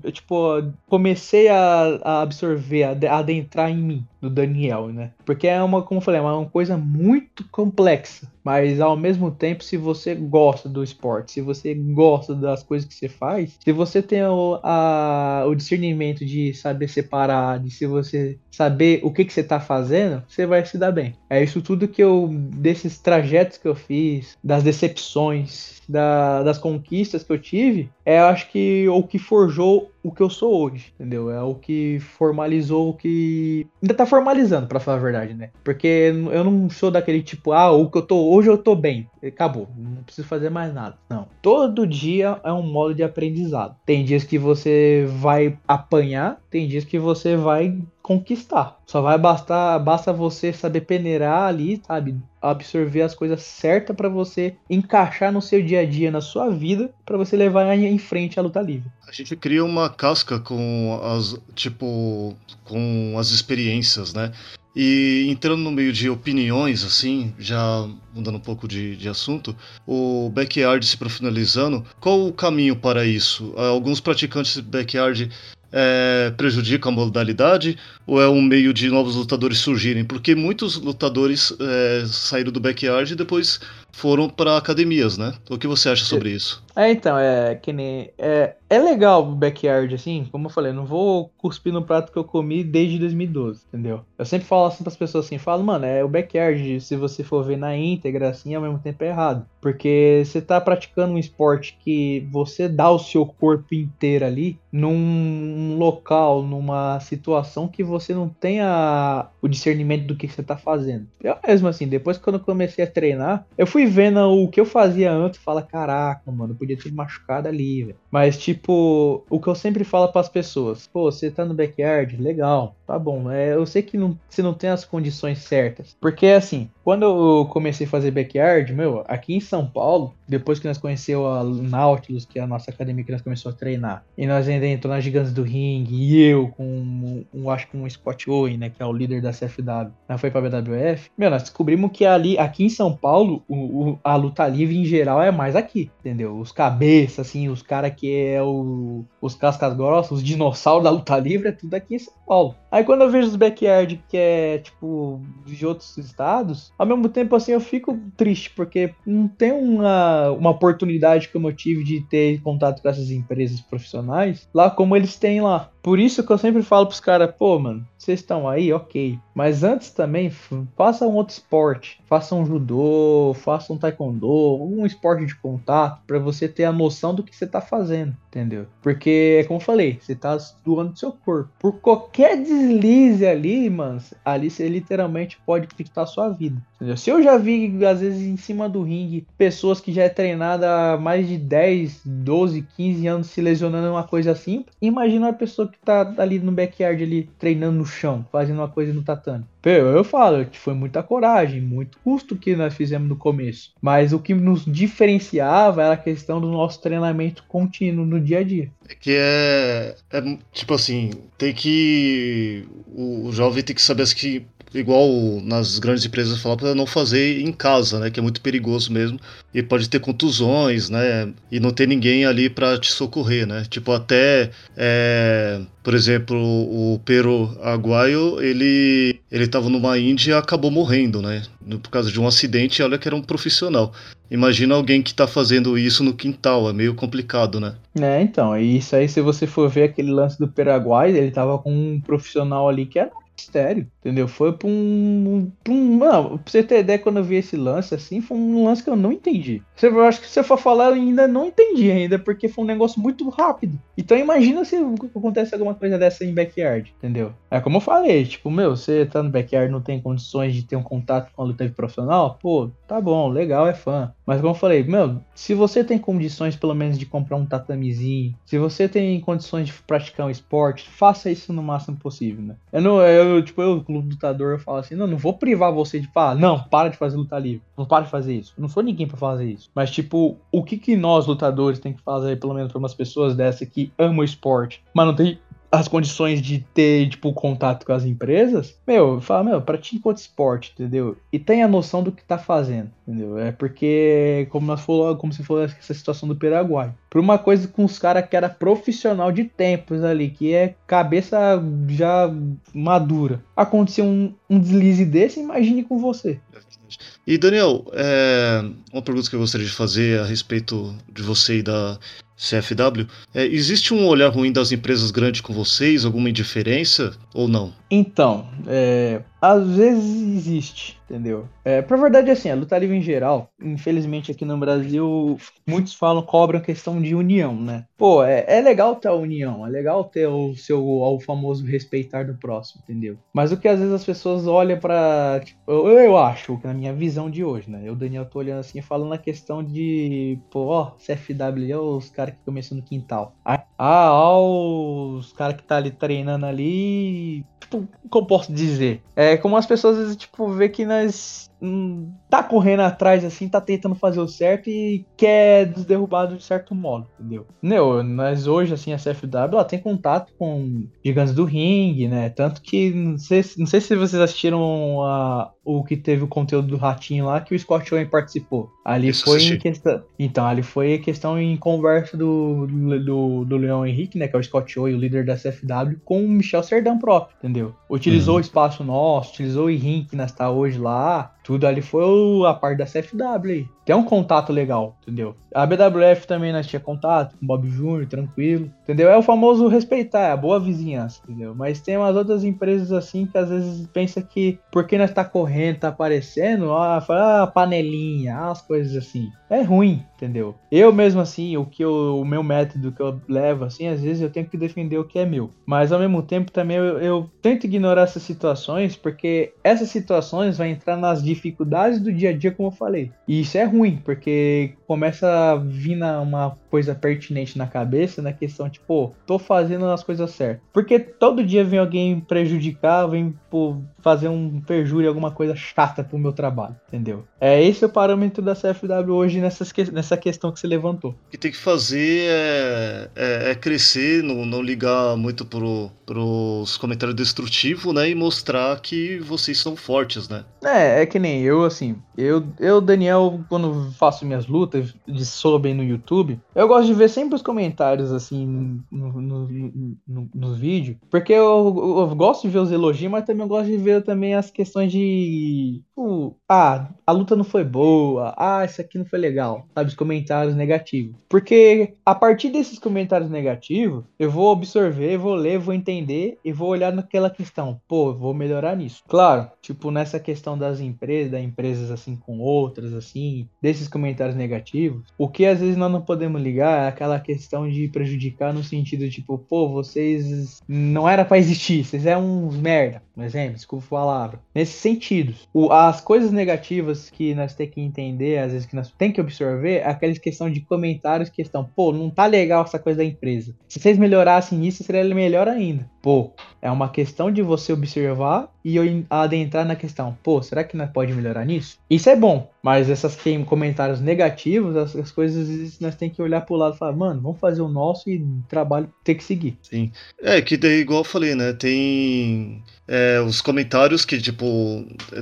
eu tipo, comecei a, a absorver, a adentrar em mim, do Daniel, né? Porque é uma, como eu falei, é uma coisa muito complexa. Mas ao mesmo tempo, se você gosta do esporte, se você gosta das coisas que você faz, se você tem o, a, o discernimento de saber separar, de se você saber o que, que você tá fazendo, você vai se dar bem. É isso tudo que eu, desses trajetos que eu fiz, das decepções, da, das conquistas que eu tive, é, acho que, o que forjou o que eu sou hoje, entendeu? É o que formalizou o que... Ainda tá formalizando, pra falar a verdade, né? Porque eu não sou daquele tipo, ah, o que eu tô... hoje eu tô bem, acabou, não preciso fazer mais nada. Não. Todo dia é um modo de aprendizado. Tem dias que você vai apanhar, tem dias que você vai conquistar. Só vai bastar, basta você saber peneirar ali, sabe? Absorver as coisas certas pra você encaixar no seu dia a dia, na sua vida, pra você levar em frente a luta livre. A gente cria uma casca com as, tipo, com as experiências, né? E entrando no meio de opiniões, assim, já mudando um pouco de, de assunto, o backyard se profissionalizando, qual o caminho para isso? Alguns praticantes de backyard É, prejudica a modalidade ou é um meio de novos lutadores surgirem? Porque muitos lutadores é, saíram do backyard e depois foram para academias, né? O que você acha sobre isso? É, então, é que nem... É, é legal o backyard, assim, como eu falei, não vou cuspir no prato que eu comi desde dois mil e doze, entendeu? Eu sempre falo assim pras pessoas, assim, falo, mano, é o backyard, se você for ver na íntegra, assim, ao mesmo tempo é errado. Porque você tá praticando um esporte que você dá o seu corpo inteiro ali, num local, numa situação que você não tem a, o discernimento do que você tá fazendo. Eu mesmo, assim, depois que quando eu comecei a treinar, eu fui vendo o que eu fazia antes, fala, caraca, mano, eu podia ter machucado ali, velho. Mas, tipo, o que eu sempre falo pras pessoas, pô, você tá no backyard, legal, tá bom, é, eu sei que não, você não tem as condições certas, porque, assim, quando eu comecei a fazer backyard, meu, aqui em São Paulo, depois que nós conhecemos a Nautilus, que é a nossa academia que nós começamos a treinar, e nós ainda entramos nas Gigantes do Ring, e eu com, um, um, acho que um Scott Owen, né, que é o líder da C F W, nós foi pra B W F, meu, nós descobrimos que ali, aqui em São Paulo, o a luta livre em geral é mais aqui, entendeu? Os cabeças, assim, os caras que é o, os cascas grossas, os dinossauros da luta livre, é tudo aqui em São Paulo. Aí quando eu vejo os backyard que é, tipo, de outros estados, ao mesmo tempo, assim, eu fico triste, porque não tem uma, uma oportunidade como eu tive de ter contato com essas empresas profissionais, lá como eles têm lá. Por isso que eu sempre falo pros caras, pô, mano, vocês estão aí, ok. Mas antes também, faça um outro esporte. Faça um judô, faça um taekwondo, um esporte de contato, pra você ter a noção do que você tá fazendo, entendeu? Porque, como eu falei, você tá doando seu corpo. Por qualquer deslize ali, mano, ali você literalmente pode custar a sua vida, entendeu? Se eu já vi, às vezes, em cima do ringue, pessoas que já é treinada há mais de dez, doze, quinze anos se lesionando em uma coisa assim, imagina uma pessoa que tá ali no backyard ali treinando no chão, fazendo uma coisa no tatame. Eu falo que foi muita coragem, muito custo que nós fizemos no começo, mas o que nos diferenciava era a questão do nosso treinamento contínuo no dia a dia. É que é, é tipo assim, tem que o, o jovem tem que saber que igual nas grandes empresas falar para não fazer em casa, né? Que é muito perigoso mesmo e pode ter contusões, né? E não ter ninguém ali para te socorrer, né? Tipo até é, por exemplo, o Pero Aguayo, ele ele tava numa Índia e acabou morrendo, né? Por causa de um acidente, olha que era um profissional. Imagina alguém que tá fazendo isso no quintal, é meio complicado, né? É, então, e isso aí se você for ver aquele lance do Pero Aguayo, ele tava com um profissional ali que era mistério, entendeu? Foi pra um, pra um... Mano, pra você ter ideia, quando eu vi esse lance, assim, foi um lance que eu não entendi. Eu acho que se eu for falar, eu ainda não entendi ainda, porque foi um negócio muito rápido. Então imagina se acontece alguma coisa dessa em backyard, entendeu? É como eu falei, tipo, meu, você tá no backyard, não tem condições de ter um contato com a luta profissional, pô, tá bom, legal, é fã. Mas como eu falei, meu, se você tem condições, pelo menos, de comprar um tatamezinho, se você tem condições de praticar um esporte, faça isso no máximo possível, né? Eu não... Eu Eu, tipo, eu, como lutador, eu falo assim, não, não vou privar você de falar, não, para de fazer luta livre, não para de fazer isso, eu não sou ninguém pra fazer isso, mas tipo, o que que nós lutadores tem que fazer, pelo menos pra umas pessoas dessa que amam o esporte, mas não tem as condições de ter, tipo, contato com as empresas, meu, fala, meu, pratica outro esporte, entendeu? E tenha a noção do que tá fazendo, entendeu? É porque, como nós falou, como você falou, essa situação do Paraguai, por uma coisa com os caras que era profissional de tempos ali, que é cabeça já madura, aconteceu um, um deslize desse, imagine com você. E, Daniel, é, uma pergunta que eu gostaria de fazer a respeito de você e da C F W. É, existe um olhar ruim das empresas grandes com vocês? Alguma indiferença ou não? Então, é, às vezes existe. Entendeu? É, pra verdade, assim, a luta livre em geral, infelizmente aqui no Brasil, muitos falam, cobram questão de união, né? Pô, é, é legal ter a união, é legal ter o seu, o famoso respeitar do próximo, entendeu? Mas o que às vezes as pessoas olham pra, tipo, eu, eu acho, na minha visão de hoje, né? Eu, Daniel, tô olhando assim, falando a questão de, pô, ó, C F W, ó, os caras que começam no quintal. Ah, ó, os caras que tá ali treinando ali, tipo, como eu posso dizer? É como as pessoas, às vezes, tipo, vê que na tá correndo atrás assim, tá tentando fazer o certo e quer desderrubar de certo modo, entendeu? Meu, mas hoje assim a C F W ela tem contato com Gigantes do Ring, né? Tanto que não sei, não sei se vocês assistiram a, o que teve o conteúdo do Ratinho lá que o Scott Owen participou. Ali Isso foi em questão, então ali foi questão em conversa do do, do Leão Henrique, né? Que é o Scott Owen, o líder da C F W, com o Michel Cerdan próprio, entendeu? Utilizou hum. o espaço nosso, utilizou o ring que nós tá hoje lá. Tudo ali foi a parte da C F W aí. Tem um contato legal, entendeu? A B W F também nós tinha contato com Bob Júnior, tranquilo, entendeu? É o famoso respeitar, é a boa vizinhança, entendeu? Mas tem umas outras empresas assim que às vezes pensa que porque nós tá correndo, tá aparecendo, ó, fala, ah, panelinha, as coisas assim. É ruim, entendeu? Eu mesmo assim, o que eu, o meu método que eu levo assim, às vezes eu tenho que defender o que é meu. Mas ao mesmo tempo também eu, eu tento ignorar essas situações, porque essas situações vão entrar nas dificuldades do dia a dia, como eu falei. E isso é ruim, porque começa a vir uma coisa pertinente na cabeça, na questão, tipo, tô fazendo as coisas certas. Porque todo dia vem alguém prejudicar, vem pô, fazer um perjúrio, alguma coisa chata pro meu trabalho, entendeu? É esse o parâmetro da C F W hoje nessas que- nessa questão que você levantou. O que tem que fazer é, é, é crescer, não, não ligar muito pro, pros comentários destrutivos, né, e mostrar que vocês são fortes, né? É, é que nem eu, assim, eu, eu Daniel, quando faço minhas lutas de sobre no YouTube, eu gosto de ver sempre os comentários, assim, no, no, no, no vídeo, porque eu, eu gosto de ver os elogios, mas também eu gosto de ver também as questões de, tipo, ah, a luta não foi boa, ah, isso aqui não foi legal, sabe, os comentários negativos. Porque a partir desses comentários negativos, eu vou absorver, vou ler, vou entender e vou olhar naquela questão, pô, vou melhorar nisso. Claro, tipo, nessa questão das empresas, das empresas, assim, com outras, assim, desses comentários negativos, o que às vezes nós não podemos ligar é aquela questão de prejudicar no sentido, tipo, pô, vocês não era pra existir, vocês é uns merda, por exemplo, desculpa a palavra. Nesses sentidos, o, as coisas negativas que nós temos que entender, às vezes que nós temos que absorver, é aquela questão de comentários que estão, pô, não tá legal essa coisa da empresa. Se vocês melhorassem isso, seria melhor ainda. Pô, é uma questão de você observar e adentrar na questão, pô, será que nós pode melhorar nisso? Isso é bom, mas essas tem comentários negativos, essas coisas nós temos que olhar pro lado e falar, mano, vamos fazer o nosso e o trabalho tem que seguir. Sim, é que daí igual eu falei, né, tem é, os comentários que tipo,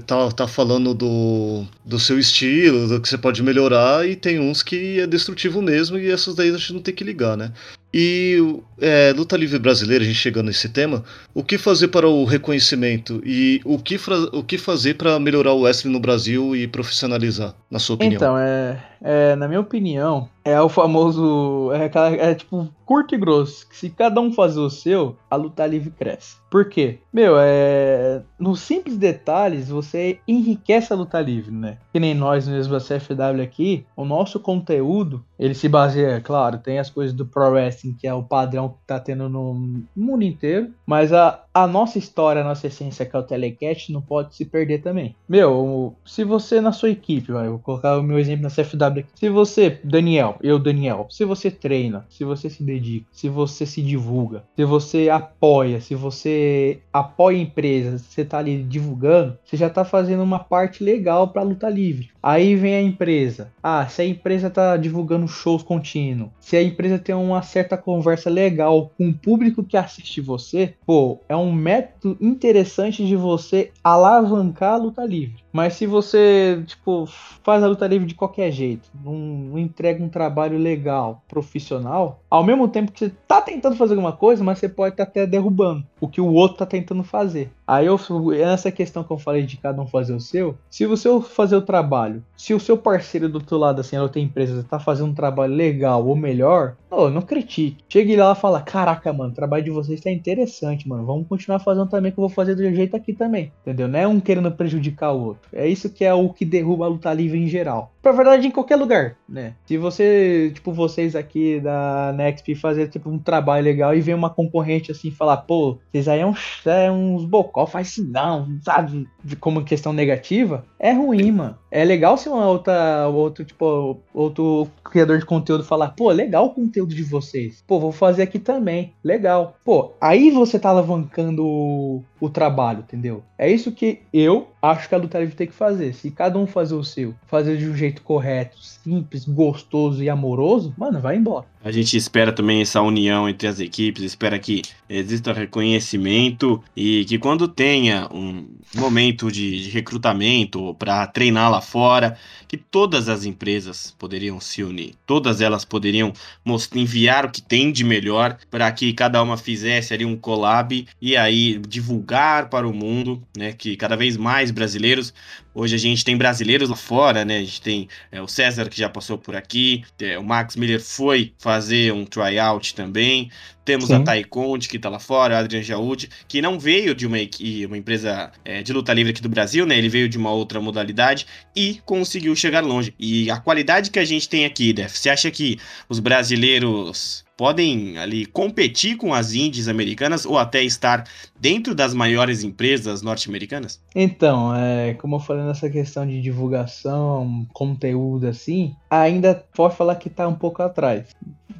tá, tá falando do, do seu estilo, do que você pode melhorar, e tem uns que é destrutivo mesmo e essas daí a gente não tem que ligar, né? E é, luta livre brasileira, a gente chegando nesse tema, o que fazer para o reconhecimento e o que, fra- o que fazer para melhorar o wrestling no Brasil e profissionalizar, na sua opinião? Então, é, é, na minha opinião, é o famoso, é, é, é tipo curto e grosso, que se cada um fazer o seu, a luta livre cresce. Por quê? Meu, é, nos simples detalhes você enriquece a luta livre, né? Que nem nós mesmo, a C F W aqui, o nosso conteúdo, ele se baseia, claro, tem as coisas do pro wrestling, que é o padrão que tá tendo no mundo inteiro, mas a, a nossa história, a nossa essência, que é o Telecast, não pode se perder também. Meu, se você na sua equipe, eu vou colocar o meu exemplo na C F W aqui, se você, Daniel, eu Daniel, se você treina, se você se dedica, se você se divulga, se você apoia, se você apoia empresas, você tá ali divulgando, você já tá fazendo uma parte legal pra luta livre. Aí vem a empresa, ah, se a empresa tá divulgando shows contínuos, se a empresa tem uma certa conversa legal com o público que assiste você, pô, é um método interessante de você alavancar a luta livre. Mas se você, tipo, faz a luta livre de qualquer jeito, não, não entrega um trabalho legal, profissional, ao mesmo tempo que você tá tentando fazer alguma coisa, mas você pode estar tá até derrubando o que o outro tá tentando fazer. Aí eu, nessa questão que eu falei de cada um fazer o seu, se você fazer o trabalho, se o seu parceiro do outro lado, assim, a outra empresa, tá fazendo um trabalho legal ou melhor, oh, não critique. Chegue lá e fala, caraca, mano, o trabalho de vocês tá interessante, mano, vamos continuar fazendo também, que eu vou fazer do jeito aqui também, entendeu? Não é um querendo prejudicar o outro. É isso que é o que derruba a luta livre em geral. Pra verdade, em qualquer lugar, né? Se você, tipo, vocês aqui da Nexp fazer, tipo, um trabalho legal e ver uma concorrente, assim, falar, pô, vocês aí é uns, é uns bocó, faz isso não, sabe? Como questão negativa, é ruim, mano. É legal se uma outra, outro, tipo, outro criador de conteúdo falar, pô, legal o conteúdo de vocês. Pô, vou fazer aqui também. Legal. Pô, aí você tá alavancando o, o trabalho, entendeu? É isso que eu acho que a luta livre tem que fazer. Se cada um fazer o seu, fazer de um jeito correto, simples, gostoso e amoroso, mano, vai embora. A gente espera também essa união entre as equipes, espera que exista reconhecimento e que quando tenha um momento de, de recrutamento para treinar lá fora, que todas as empresas poderiam se unir, todas elas poderiam mostrar, enviar o que tem de melhor para que cada uma fizesse ali um collab e aí divulgar para o mundo, né, que cada vez mais brasileiros. Hoje a gente tem brasileiros lá fora, né? A gente tem é, o César, que já passou por aqui. É, o Max Miller foi fazer um tryout também. Temos Sim. a Taekwondo, que tá lá fora, a Adrian Jaoud, que não veio de uma, uma empresa é, de luta livre aqui do Brasil, né? Ele veio de uma outra modalidade e conseguiu chegar longe. E a qualidade que a gente tem aqui, Def, você acha que os brasileiros podem ali competir com as indies americanas ou até estar dentro das maiores empresas norte-americanas? Então, é, como eu falei nessa questão de divulgação, conteúdo assim, ainda pode falar que tá um pouco atrás.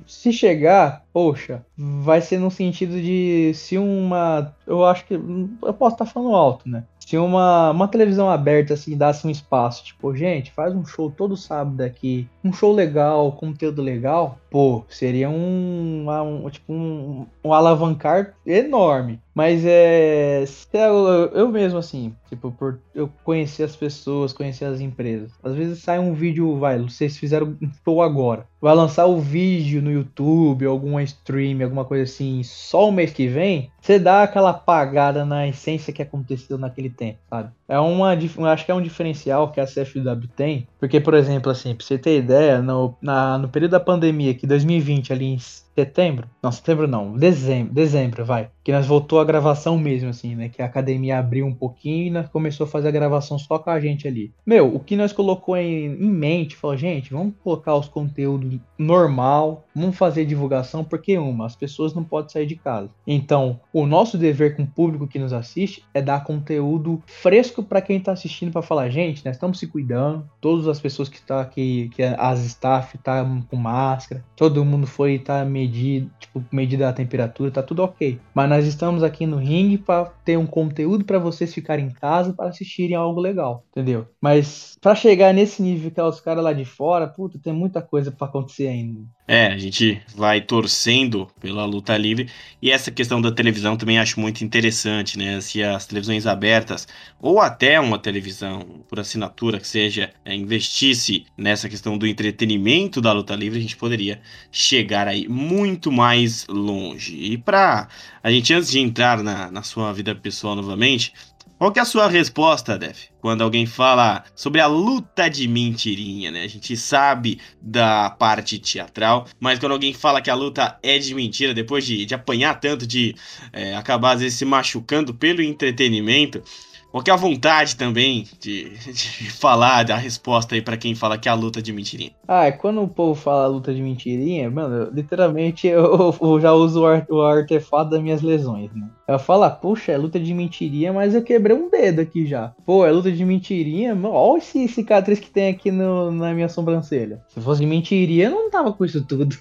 Se chegar, poxa, vai ser no sentido de se uma... Eu acho que... Eu posso estar falando alto, né? Se uma, uma televisão aberta, assim, desse um espaço, tipo, gente, faz um show todo sábado aqui, um show legal, conteúdo legal, pô, seria um, um tipo, um, um alavancar enorme. Mas é... Eu, eu mesmo, assim, tipo, por eu conhecer as pessoas, conhecer as empresas. Às vezes sai um vídeo, vai, vocês fizeram um show agora. Vai lançar o vídeo no YouTube, alguma stream, alguma coisa assim, só o mês que vem. Você dá aquela apagada na essência que aconteceu naquele tempo, sabe? É uma, acho que é um diferencial que a C F W tem. Porque, por exemplo, assim, pra você ter ideia, no, na, no período da pandemia, que dois mil e vinte ali em setembro, não, setembro não, dezembro, dezembro, vai, que nós voltou a gravação mesmo, assim, né, que a academia abriu um pouquinho e nós começou a fazer a gravação só com a gente ali. Meu, o que nós colocou em, em mente, falou, gente, vamos colocar os conteúdos normal, vamos fazer divulgação, porque uma, as pessoas não podem sair de casa. Então, o nosso dever com o público que nos assiste é dar conteúdo fresco para quem tá assistindo, para falar, gente, nós estamos se cuidando, todas as pessoas que tá aqui, que as staff tá com máscara, todo mundo foi, tá meio medir, tipo, medida da temperatura, tá tudo ok. Mas nós estamos aqui no ringue para ter um conteúdo para vocês ficarem em casa, para assistirem algo legal, entendeu? Mas para chegar nesse nível que é os caras lá de fora, puta, tem muita coisa para acontecer ainda. É, a gente vai torcendo pela luta livre e essa questão da televisão também acho muito interessante, né? Se as televisões abertas ou até uma televisão por assinatura que seja, é, investisse nessa questão do entretenimento da luta livre, a gente poderia chegar aí muito mais longe. E pra a gente, antes de entrar na, na sua vida pessoal novamente, qual que é a sua resposta, Def? Quando alguém fala sobre a luta de mentirinha, né? A gente sabe da parte teatral, mas quando alguém fala que a luta é de mentira, depois de, de apanhar tanto, de é, acabar às vezes se machucando pelo entretenimento, qual que é a vontade também de, de falar da resposta aí pra quem fala que é a luta de mentirinha? Ah, quando o povo fala luta de mentirinha, mano, literalmente eu, eu já uso o, ar, o artefato das minhas lesões, né? Ela fala, puxa, é luta de mentirinha, mas eu quebrei um dedo aqui já. Pô, é luta de mentirinha? Mano, olha esse cicatriz que tem aqui no, na minha sobrancelha. Se fosse mentirinha, eu não tava com isso tudo.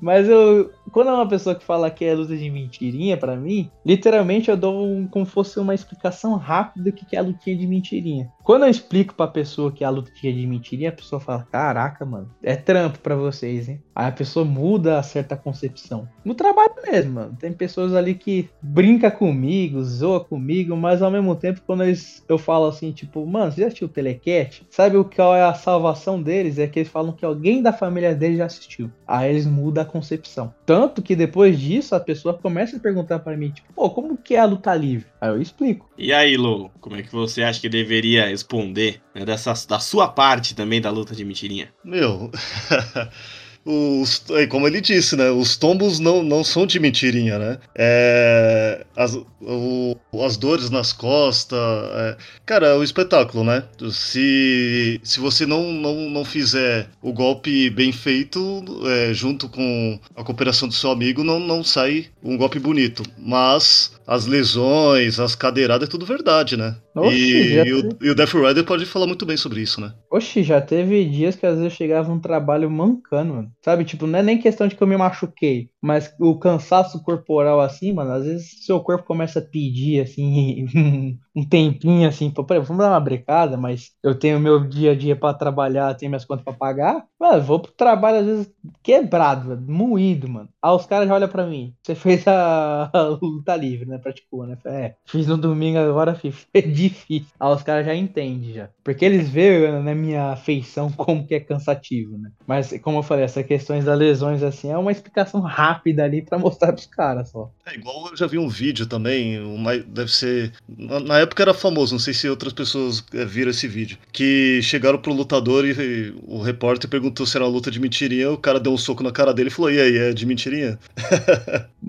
Mas eu... Quando é uma pessoa que fala que é luta de mentirinha, pra mim, literalmente eu dou um, como fosse uma explicação rápida do que é a lutinha de mentirinha. Quando eu explico pra pessoa que é a lutinha de mentirinha, a pessoa fala, caraca, mano, é trampo pra vocês, hein? Aí a pessoa muda a certa concepção. No trabalho mesmo, mano. Tem pessoas ali que brinca comigo, zoa comigo, mas ao mesmo tempo, quando eles, eu falo assim, tipo, mano, você já assistiu o Telecast? Sabe o que é a salvação deles? É que eles falam que alguém da família deles já assistiu. Aí eles mudam a concepção. Tanto que depois disso, a pessoa começa a perguntar pra mim, tipo, pô, como que é a luta livre? Aí eu explico. E aí, Lolo, como é que você acha que deveria responder, né, dessa, da sua parte também da luta de mentirinha? Meu... os, como ele disse, né? Os tombos não, não são de mentirinha, né? É, as, o, as dores nas costas... É, cara, é um espetáculo, né? Se, se você não, não, não fizer o golpe bem feito, é, junto com a cooperação do seu amigo, não, não sai um golpe bonito. Mas... as lesões, as cadeiradas, é tudo verdade, né? Oxi, e, e, o, e o Death Rider pode falar muito bem sobre isso, né? Oxi, já teve dias que às vezes eu chegava um trabalho mancando, mano. Sabe, tipo, não é nem questão de que eu me machuquei, mas o cansaço corporal, assim, mano, às vezes seu corpo começa a pedir, assim, um tempinho, assim, pô, peraí, vamos dar uma brecada, mas eu tenho meu dia a dia pra trabalhar, tenho minhas contas pra pagar, mano, eu vou pro trabalho, às vezes, quebrado, moído, mano. Aí os caras já olham pra mim, você fez a, a luta livre, né? Né, praticou, né? É, fiz no domingo agora, fiz. É difícil. Ah, os caras já entendem, já. Porque eles veem na né, minha feição como que é cansativo, né? Mas, como eu falei, essas questões das lesões, assim, é uma explicação rápida ali pra mostrar pros caras, só. É, igual eu já vi um vídeo também, uma, deve ser... Na, na época era famoso, não sei se outras pessoas é, viram esse vídeo, que chegaram pro lutador e, e o repórter perguntou se era uma luta de mentirinha, o cara deu um soco na cara dele e falou, e aí, é de mentirinha?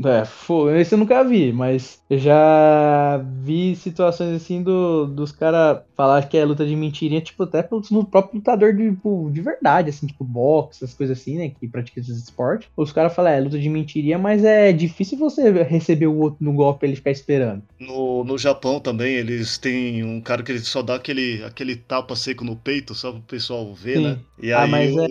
É, foi, esse eu nunca vi, mas eu já vi situações assim do, dos caras falar que é luta de mentirinha, tipo, até pelo no próprio lutador de, tipo, de verdade, assim, tipo, boxe, essas coisas assim, né, que pratica esses esportes. Os caras falam, é, luta de mentirinha, mas é difícil você receber o outro no golpe e ele ficar esperando. No, no Japão também, eles têm um cara que ele só dá aquele, aquele tapa seco no peito, só pro pessoal ver, sim, né? E ah, aí mas o, é...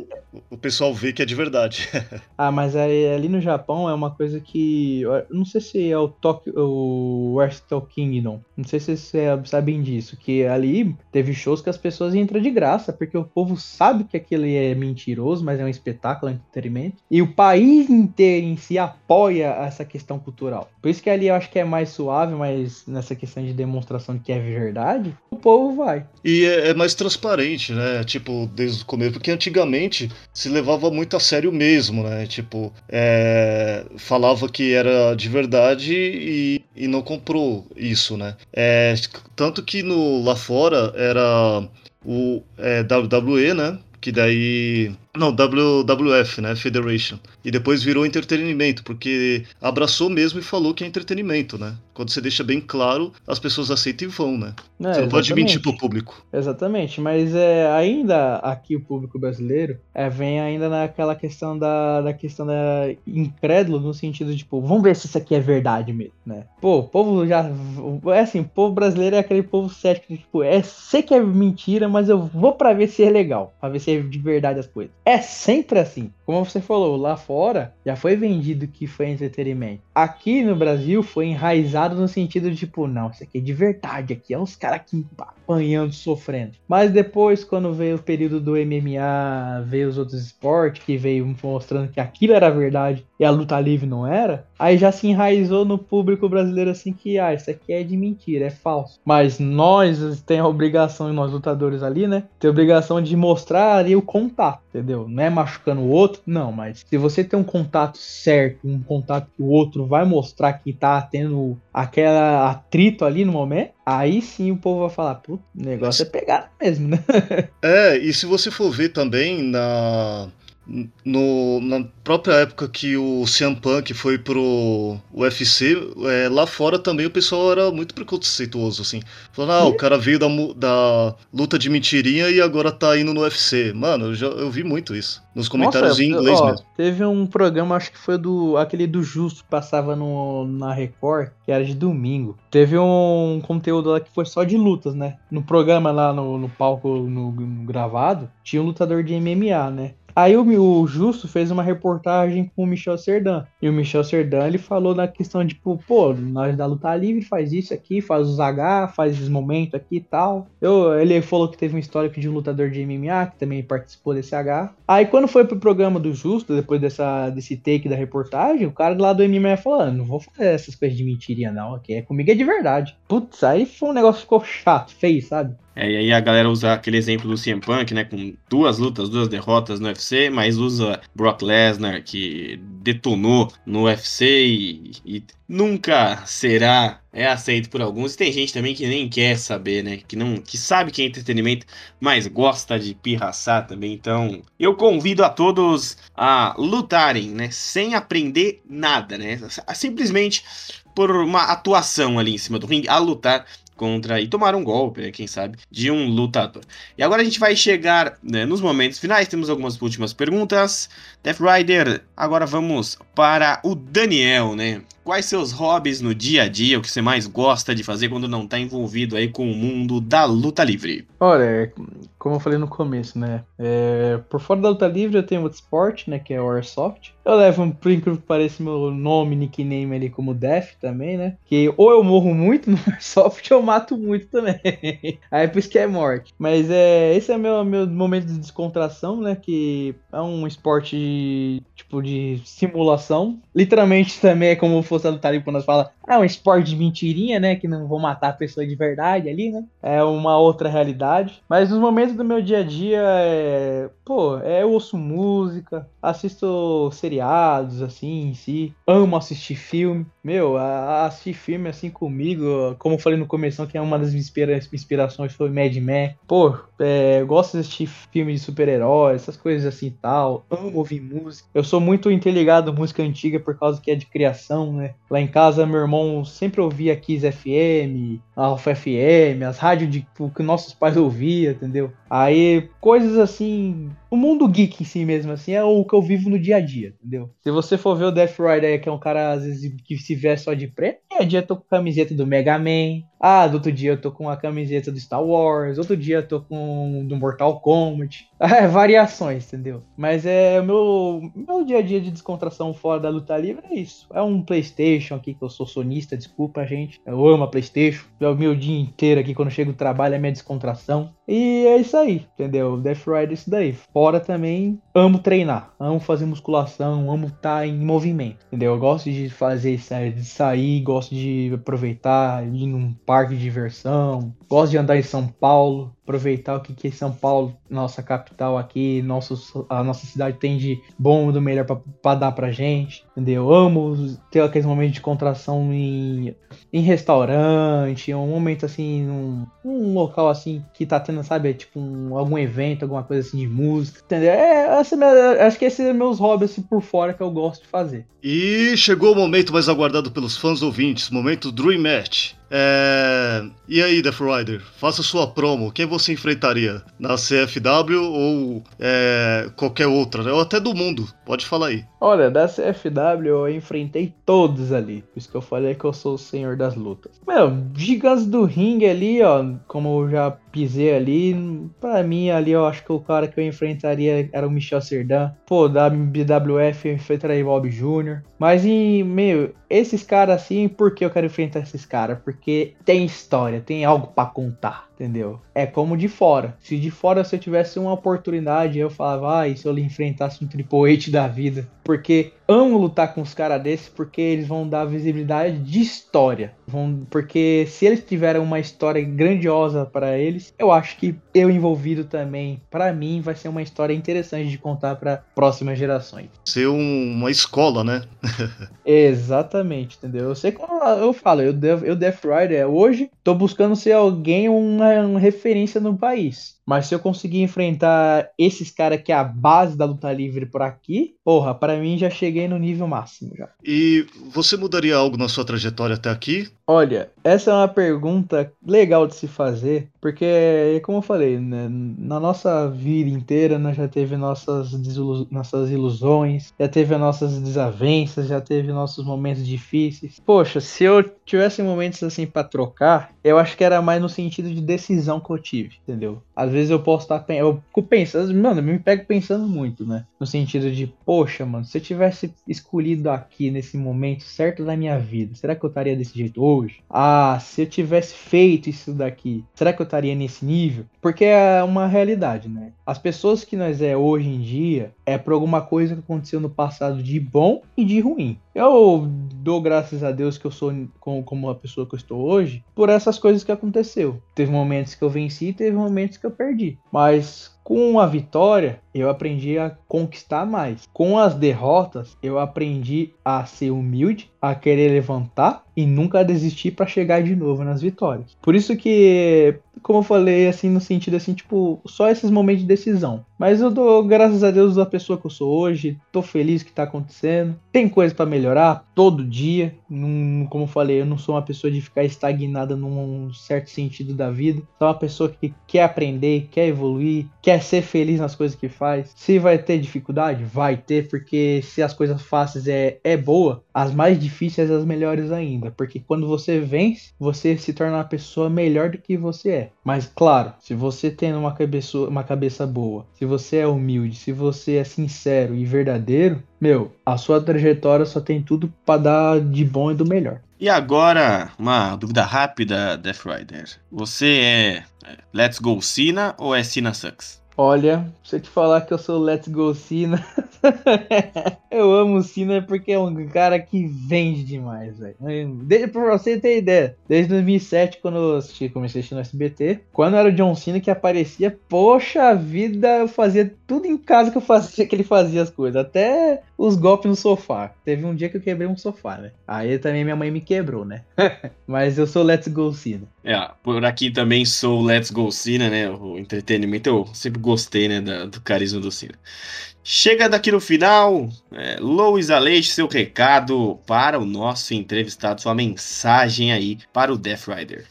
o pessoal vê que é de verdade. Ah, mas aí, ali no Japão é uma coisa que, eu não sei se é o Tóquio, o Wrestle Kingdom. Não sei se vocês sabem disso, que ali teve shows que as pessoas entram de graça, porque o povo sabe que aquilo é mentiroso, mas é um espetáculo, é um entretenimento. E o país inteiro em si apoia essa questão cultural. Por isso que ali eu acho que é mais suave, mas nessa questão de demonstração de que é verdade, o povo vai. E é, é mais transparente, né? Tipo, desde o começo, porque antigamente se levava muito a sério mesmo, né? Tipo, é, falava que era de verdade e e não comprou isso, né? É, tanto que no, lá fora era o é, W W E, né? Que daí... Não, W W F, né? Federation. E depois virou entretenimento, porque abraçou mesmo e falou que é entretenimento, né? Quando você deixa bem claro, as pessoas aceitam e vão, né? É, você não exatamente. Pode mentir pro público. Exatamente, mas é, ainda aqui o público brasileiro é, vem ainda naquela questão da, da questão da incrédulo, no sentido de, pô, vamos ver se isso aqui é verdade mesmo, né? Pô, o povo já... É assim, o povo brasileiro é aquele povo cético, que, tipo, é, sei que é mentira, mas eu vou pra ver se é legal, pra ver se é de verdade as coisas. É sempre assim. Como você falou, lá fora já foi vendido que foi entretenimento. Aqui no Brasil foi enraizado no sentido de tipo, não, isso aqui é de verdade, aqui é uns caras aqui apanhando, sofrendo. Mas depois, quando veio o período do M M A, veio os outros esportes, que veio mostrando que aquilo era verdade e a luta livre não era, aí já se enraizou no público brasileiro assim que, ah, isso aqui é de mentira, é falso. Mas nós temos a obrigação, nós lutadores ali, né, tem a obrigação de mostrar ali o contato, entendeu? Não é machucando o outro, não, mas se você tem um contato certo, um contato que o outro vai mostrar que tá tendo aquele atrito ali no momento, aí sim o povo vai falar, pô, o negócio é pegado mesmo, né? É, e se você for ver também na... No, na própria época que o C M Punk foi pro U F C, é, lá fora também o pessoal era muito preconceituoso, assim. Falando, ah, o cara veio da, da luta de mentirinha e agora tá indo no U F C. Mano, eu, já, eu vi muito isso. Nos comentários. Nossa, em inglês ó, mesmo. Teve um programa, acho que foi do aquele do Justo, que passava no, na Record, que era de domingo. Teve um conteúdo lá que foi só de lutas, né? No programa lá no, no palco, no, no gravado, tinha um lutador de M M A, né? Aí o, o Justo fez uma reportagem com o Michel Cerdan. E o Michel Cerdan, ele falou na questão de, tipo, pô, nós da luta livre faz isso aqui, faz os H, faz esses momentos aqui e tal. Eu, ele falou que teve um histórico de um lutador de M M A, que também participou desse H. Aí quando foi pro programa do Justo, depois dessa, desse take da reportagem, o cara lá do M M A falou, ah, não vou fazer essas coisas de mentirinha não, aqui é comigo é de verdade. Putz, aí foi um negócio que ficou chato, feio, sabe? É, e aí a galera usa aquele exemplo do C M Punk, né, com duas lutas, duas derrotas no U F C, mas usa Brock Lesnar, que detonou no U F C e, e nunca será é aceito por alguns. E tem gente também que nem quer saber, né, que, não, que sabe que é entretenimento, mas gosta de pirraçar também. Então eu convido a todos a lutarem, né, sem aprender nada, né, simplesmente por uma atuação ali em cima do ringue, a lutar contra e tomar um golpe, quem sabe, de um lutador. E agora a gente vai chegar, né, nos momentos finais, temos algumas últimas perguntas. Death Rider, agora vamos para o Daniel, né? Quais seus hobbies no dia a dia, o que você mais gosta de fazer quando não está envolvido aí com o mundo da luta livre? Olha, como eu falei no começo, né, é, por fora da luta livre eu tenho outro esporte, né, que é o Airsoft. Eu levo, por incrível que pareça, meu nome, nickname ali como Death também, né, que ou eu morro muito no Airsoft ou eu mato muito também, aí por isso que é morte. Mas é, esse é meu, meu momento de descontração, né, que é um esporte de, tipo de simulação, literalmente também é como força do Talib, quando nós fala, ah, um esporte de mentirinha, né, que não vou matar a pessoa de verdade ali, né, é uma outra realidade. Mas nos momentos do meu dia a dia, é, pô, é, eu ouço música, assisto seriados, assim, em si, amo assistir filme, meu, a, a assistir filme, assim, comigo, como eu falei no começo, que é uma das minhas inspira- inspirações foi Mad Max, pô, é, eu gosto de assistir filmes de super-heróis, essas coisas assim e tal, amo ouvir música, eu sou muito interligado à música antiga por causa que é de criação, né. Lá em casa, meu irmão sempre ouvia Kiss F M, Alfa F M, as rádios de, que nossos pais ouviam, entendeu? Aí, coisas assim... O mundo geek em si mesmo, assim, é o que eu vivo no dia a dia, entendeu? Se você for ver o Death Rider, que é um cara, às vezes, que se veste só de preto, um dia eu tô com a camiseta do Mega Man, ah, do outro dia eu tô com a camiseta do Star Wars, outro dia eu tô com do Mortal Kombat, é, variações, entendeu? Mas é o meu, meu dia a dia de descontração fora da luta livre, é isso. É um PlayStation aqui, que eu sou sonista, desculpa, gente. Eu amo a PlayStation, é o meu dia inteiro aqui, quando eu chego do trabalho, é minha descontração. E é isso aí, entendeu? Death Rider é isso daí. Fora também, amo treinar, amo fazer musculação, amo estar em movimento, entendeu? Eu gosto de fazer isso, de sair, gosto de aproveitar, ir num parque de diversão, gosto de andar em São Paulo, aproveitar o que, que São Paulo, nossa capital aqui, nossos, a nossa cidade tem de bom, do melhor pra, pra dar pra gente, entendeu? Amo ter aqueles momentos de contração em, em restaurante, um momento assim, num, num local assim que tá tendo, sabe, tipo um, algum evento, alguma coisa assim de música, entendeu? É, essa é minha, acho que esses são meus hobbies assim, por fora, que eu gosto de fazer. E chegou o momento mais aguardado pelos fãs ouvintes, momento Dream Match. É... E aí, Death Rider, faça sua promo. Quem você enfrentaria na C F W ou é, qualquer outra, né? Ou até do mundo? Pode falar aí. Olha, da C F W eu enfrentei todos ali. Por isso que eu falei que eu sou o senhor das lutas. Meu, Gigantes do Ring ali, ó, como eu já pisei ali, pra mim ali eu acho que o cara que eu enfrentaria era o Michel Cerdan. Pô, da B W F eu enfrentaria o Bob Júnior. Mas, em meu, esses caras assim, por que eu quero enfrentar esses caras? Porque tem história, tem algo pra contar, entendeu? É como de fora. Se de fora, se eu tivesse uma oportunidade, eu falava, ah, e se eu lhe enfrentasse um Triple H da vida? Porque amo lutar com os caras desses, porque eles vão dar visibilidade de história. Vão, porque se eles tiverem uma história grandiosa para eles, eu acho que eu envolvido também, para mim, vai ser uma história interessante de contar para próximas gerações. Ser um, uma escola, né? Exatamente, entendeu? Eu sei como eu falo, eu, eu Death Rider, hoje, tô buscando ser alguém, uma, uma referência no país. Mas se eu conseguir enfrentar esses caras que é a base da luta livre por aqui, porra, pra mim já cheguei no nível máximo já. E você mudaria algo na sua trajetória até aqui? Olha, essa é uma pergunta legal de se fazer, porque, como eu falei, né, na nossa vida inteira, nós já teve nossas, desilu- nossas ilusões, já teve nossas desavenças, já teve nossos momentos difíceis. Poxa, se eu tivesse momentos assim pra trocar, eu acho que era mais no sentido de decisão que eu tive, entendeu? Às vezes eu posso estar eu fico pensando, mano, eu me pego pensando muito, né? No sentido de, poxa, mano, se eu tivesse escolhido aqui nesse momento certo da minha vida, será que eu estaria desse jeito hoje? Ah, se eu tivesse feito isso daqui, será que eu estaria nesse nível? Porque é uma realidade, né? As pessoas que nós é hoje em dia é por alguma coisa que aconteceu no passado de bom e de ruim. Eu dou graças a Deus que eu sou como a pessoa que eu estou hoje por essas coisas que aconteceu. Teve momentos que eu venci, teve momentos que eu perdi. Mas com a vitória, eu aprendi a conquistar mais. Com as derrotas, eu aprendi a ser humilde, a querer levantar e nunca desistir para chegar de novo nas vitórias. Por isso que, como eu falei, assim, no sentido assim, tipo, só esses momentos de decisão. Mas eu dou graças a Deus da pessoa que eu sou hoje, tô feliz que tá acontecendo. Tem coisa para melhorar todo dia. Não, como eu falei, eu não sou uma pessoa de ficar estagnada num certo sentido da vida. Sou uma pessoa que quer aprender, quer evoluir, quer ser feliz nas coisas que faz. Se vai ter dificuldade, vai ter, porque se as coisas fáceis é, é boa, as mais difíceis as melhores ainda, porque quando você vence, você se torna uma pessoa melhor do que você é. Mas claro, se você tem uma cabeça, uma cabeça boa, se você é humilde, se você é sincero e verdadeiro, meu, a sua trajetória só tem tudo pra dar de bom e do melhor. E agora, uma dúvida rápida, Death Rider. Você é Let's Go Cena ou é Cena Sucks? Olha, se eu te falar que eu sou Let's Go Cena, eu amo o Cena porque é um cara que vende demais, velho. Pra você ter ideia, desde dois mil e sete, quando eu assisti, comecei a assistir no S B T, quando era o John Cena que aparecia, poxa vida, eu fazia tudo em casa que eu fazia, que ele fazia as coisas, até os golpes no sofá. Teve um dia que eu quebrei um sofá, né? Aí também minha mãe me quebrou, né? Mas eu sou Let's Go Cena. É, por aqui também sou Let's Go Cena, né? O entretenimento, eu sempre gostei, né, do, do carisma do Cena. Chega daqui no final, é, Louis Aleixo, seu recado para o nosso entrevistado, sua mensagem aí para o Death Rider.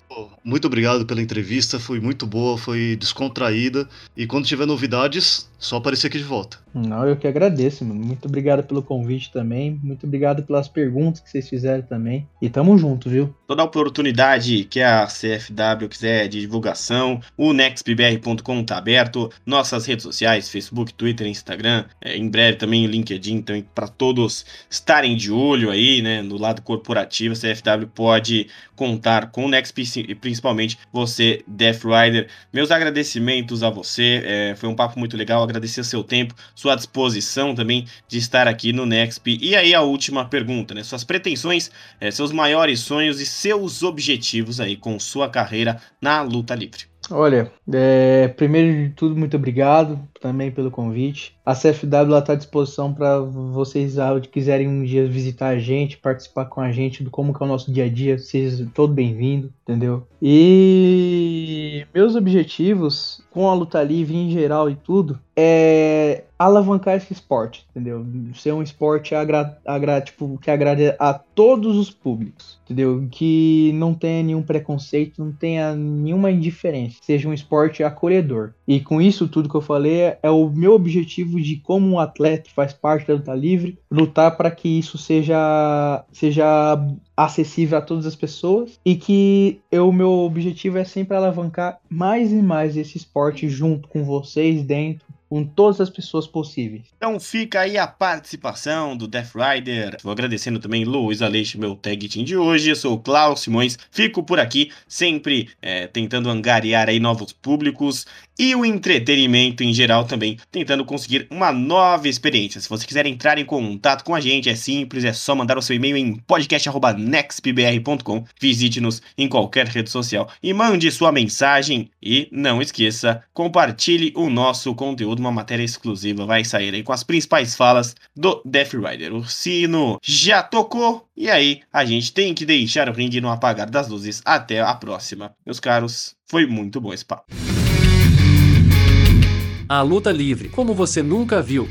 Muito obrigado pela entrevista, foi muito boa, foi descontraída, e quando tiver novidades, só aparecer aqui de volta. Não, eu que agradeço, mano. Muito obrigado pelo convite também, muito obrigado pelas perguntas que vocês fizeram também, e tamo junto, viu? Toda a oportunidade que a C F W quiser de divulgação, o nexp b r ponto com tá aberto, nossas redes sociais, Facebook, Twitter, Instagram, é, em breve também o LinkedIn, então para todos estarem de olho aí, né, no lado corporativo, a C F W pode contar com o Nexp, e principalmente você, Death Rider. Meus agradecimentos a você, é, foi um papo muito legal, agradecer seu tempo, sua disposição também de estar aqui no Nexp. E aí a última pergunta, né? Suas pretensões, é, seus maiores sonhos e seus objetivos aí com sua carreira na luta livre. Olha, é, primeiro de tudo, muito obrigado também pelo convite. A C F W está à disposição para vocês ah, quiserem um dia visitar a gente, participar com a gente do como que é o nosso dia a dia. Vocês todos bem-vindos, entendeu? E meus objetivos com a luta livre em geral e tudo é alavancar esse esporte, entendeu? Ser um esporte agra- agra- tipo, que agrade a todos os públicos, entendeu? Que não tenha nenhum preconceito, não tenha nenhuma indiferença, seja um esporte acolhedor. E com isso tudo que eu falei é o meu objetivo de, como um atleta que faz parte da luta livre, lutar para que isso seja, seja acessível a todas as pessoas, e que o meu objetivo é sempre alavancar mais e mais esse esporte junto com vocês, dentro, com todas as pessoas possíveis. Então fica aí a participação do Death Rider. Vou agradecendo também Louis Aleixo, meu tag team de hoje. Eu sou o Klaus Simões. Fico por aqui, sempre é, tentando angariar aí novos públicos e o entretenimento em geral também, tentando conseguir uma nova experiência. Se você quiser entrar em contato com a gente, é simples, é só mandar o seu e-mail em podcast arroba nexp b r ponto com. Visite-nos em qualquer rede social e mande sua mensagem. E não esqueça, compartilhe o nosso conteúdo. Uma matéria exclusiva vai sair aí com as principais falas do Death Rider. O sino já tocou e aí a gente tem que deixar o ringue no apagar das luzes. Até a próxima. Meus caros, foi muito bom esse papo. A luta livre, como você nunca viu.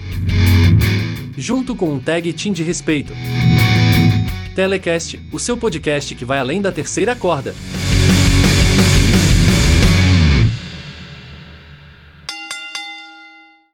Junto com um tag team de respeito. Telecast, o seu podcast que vai além da terceira corda.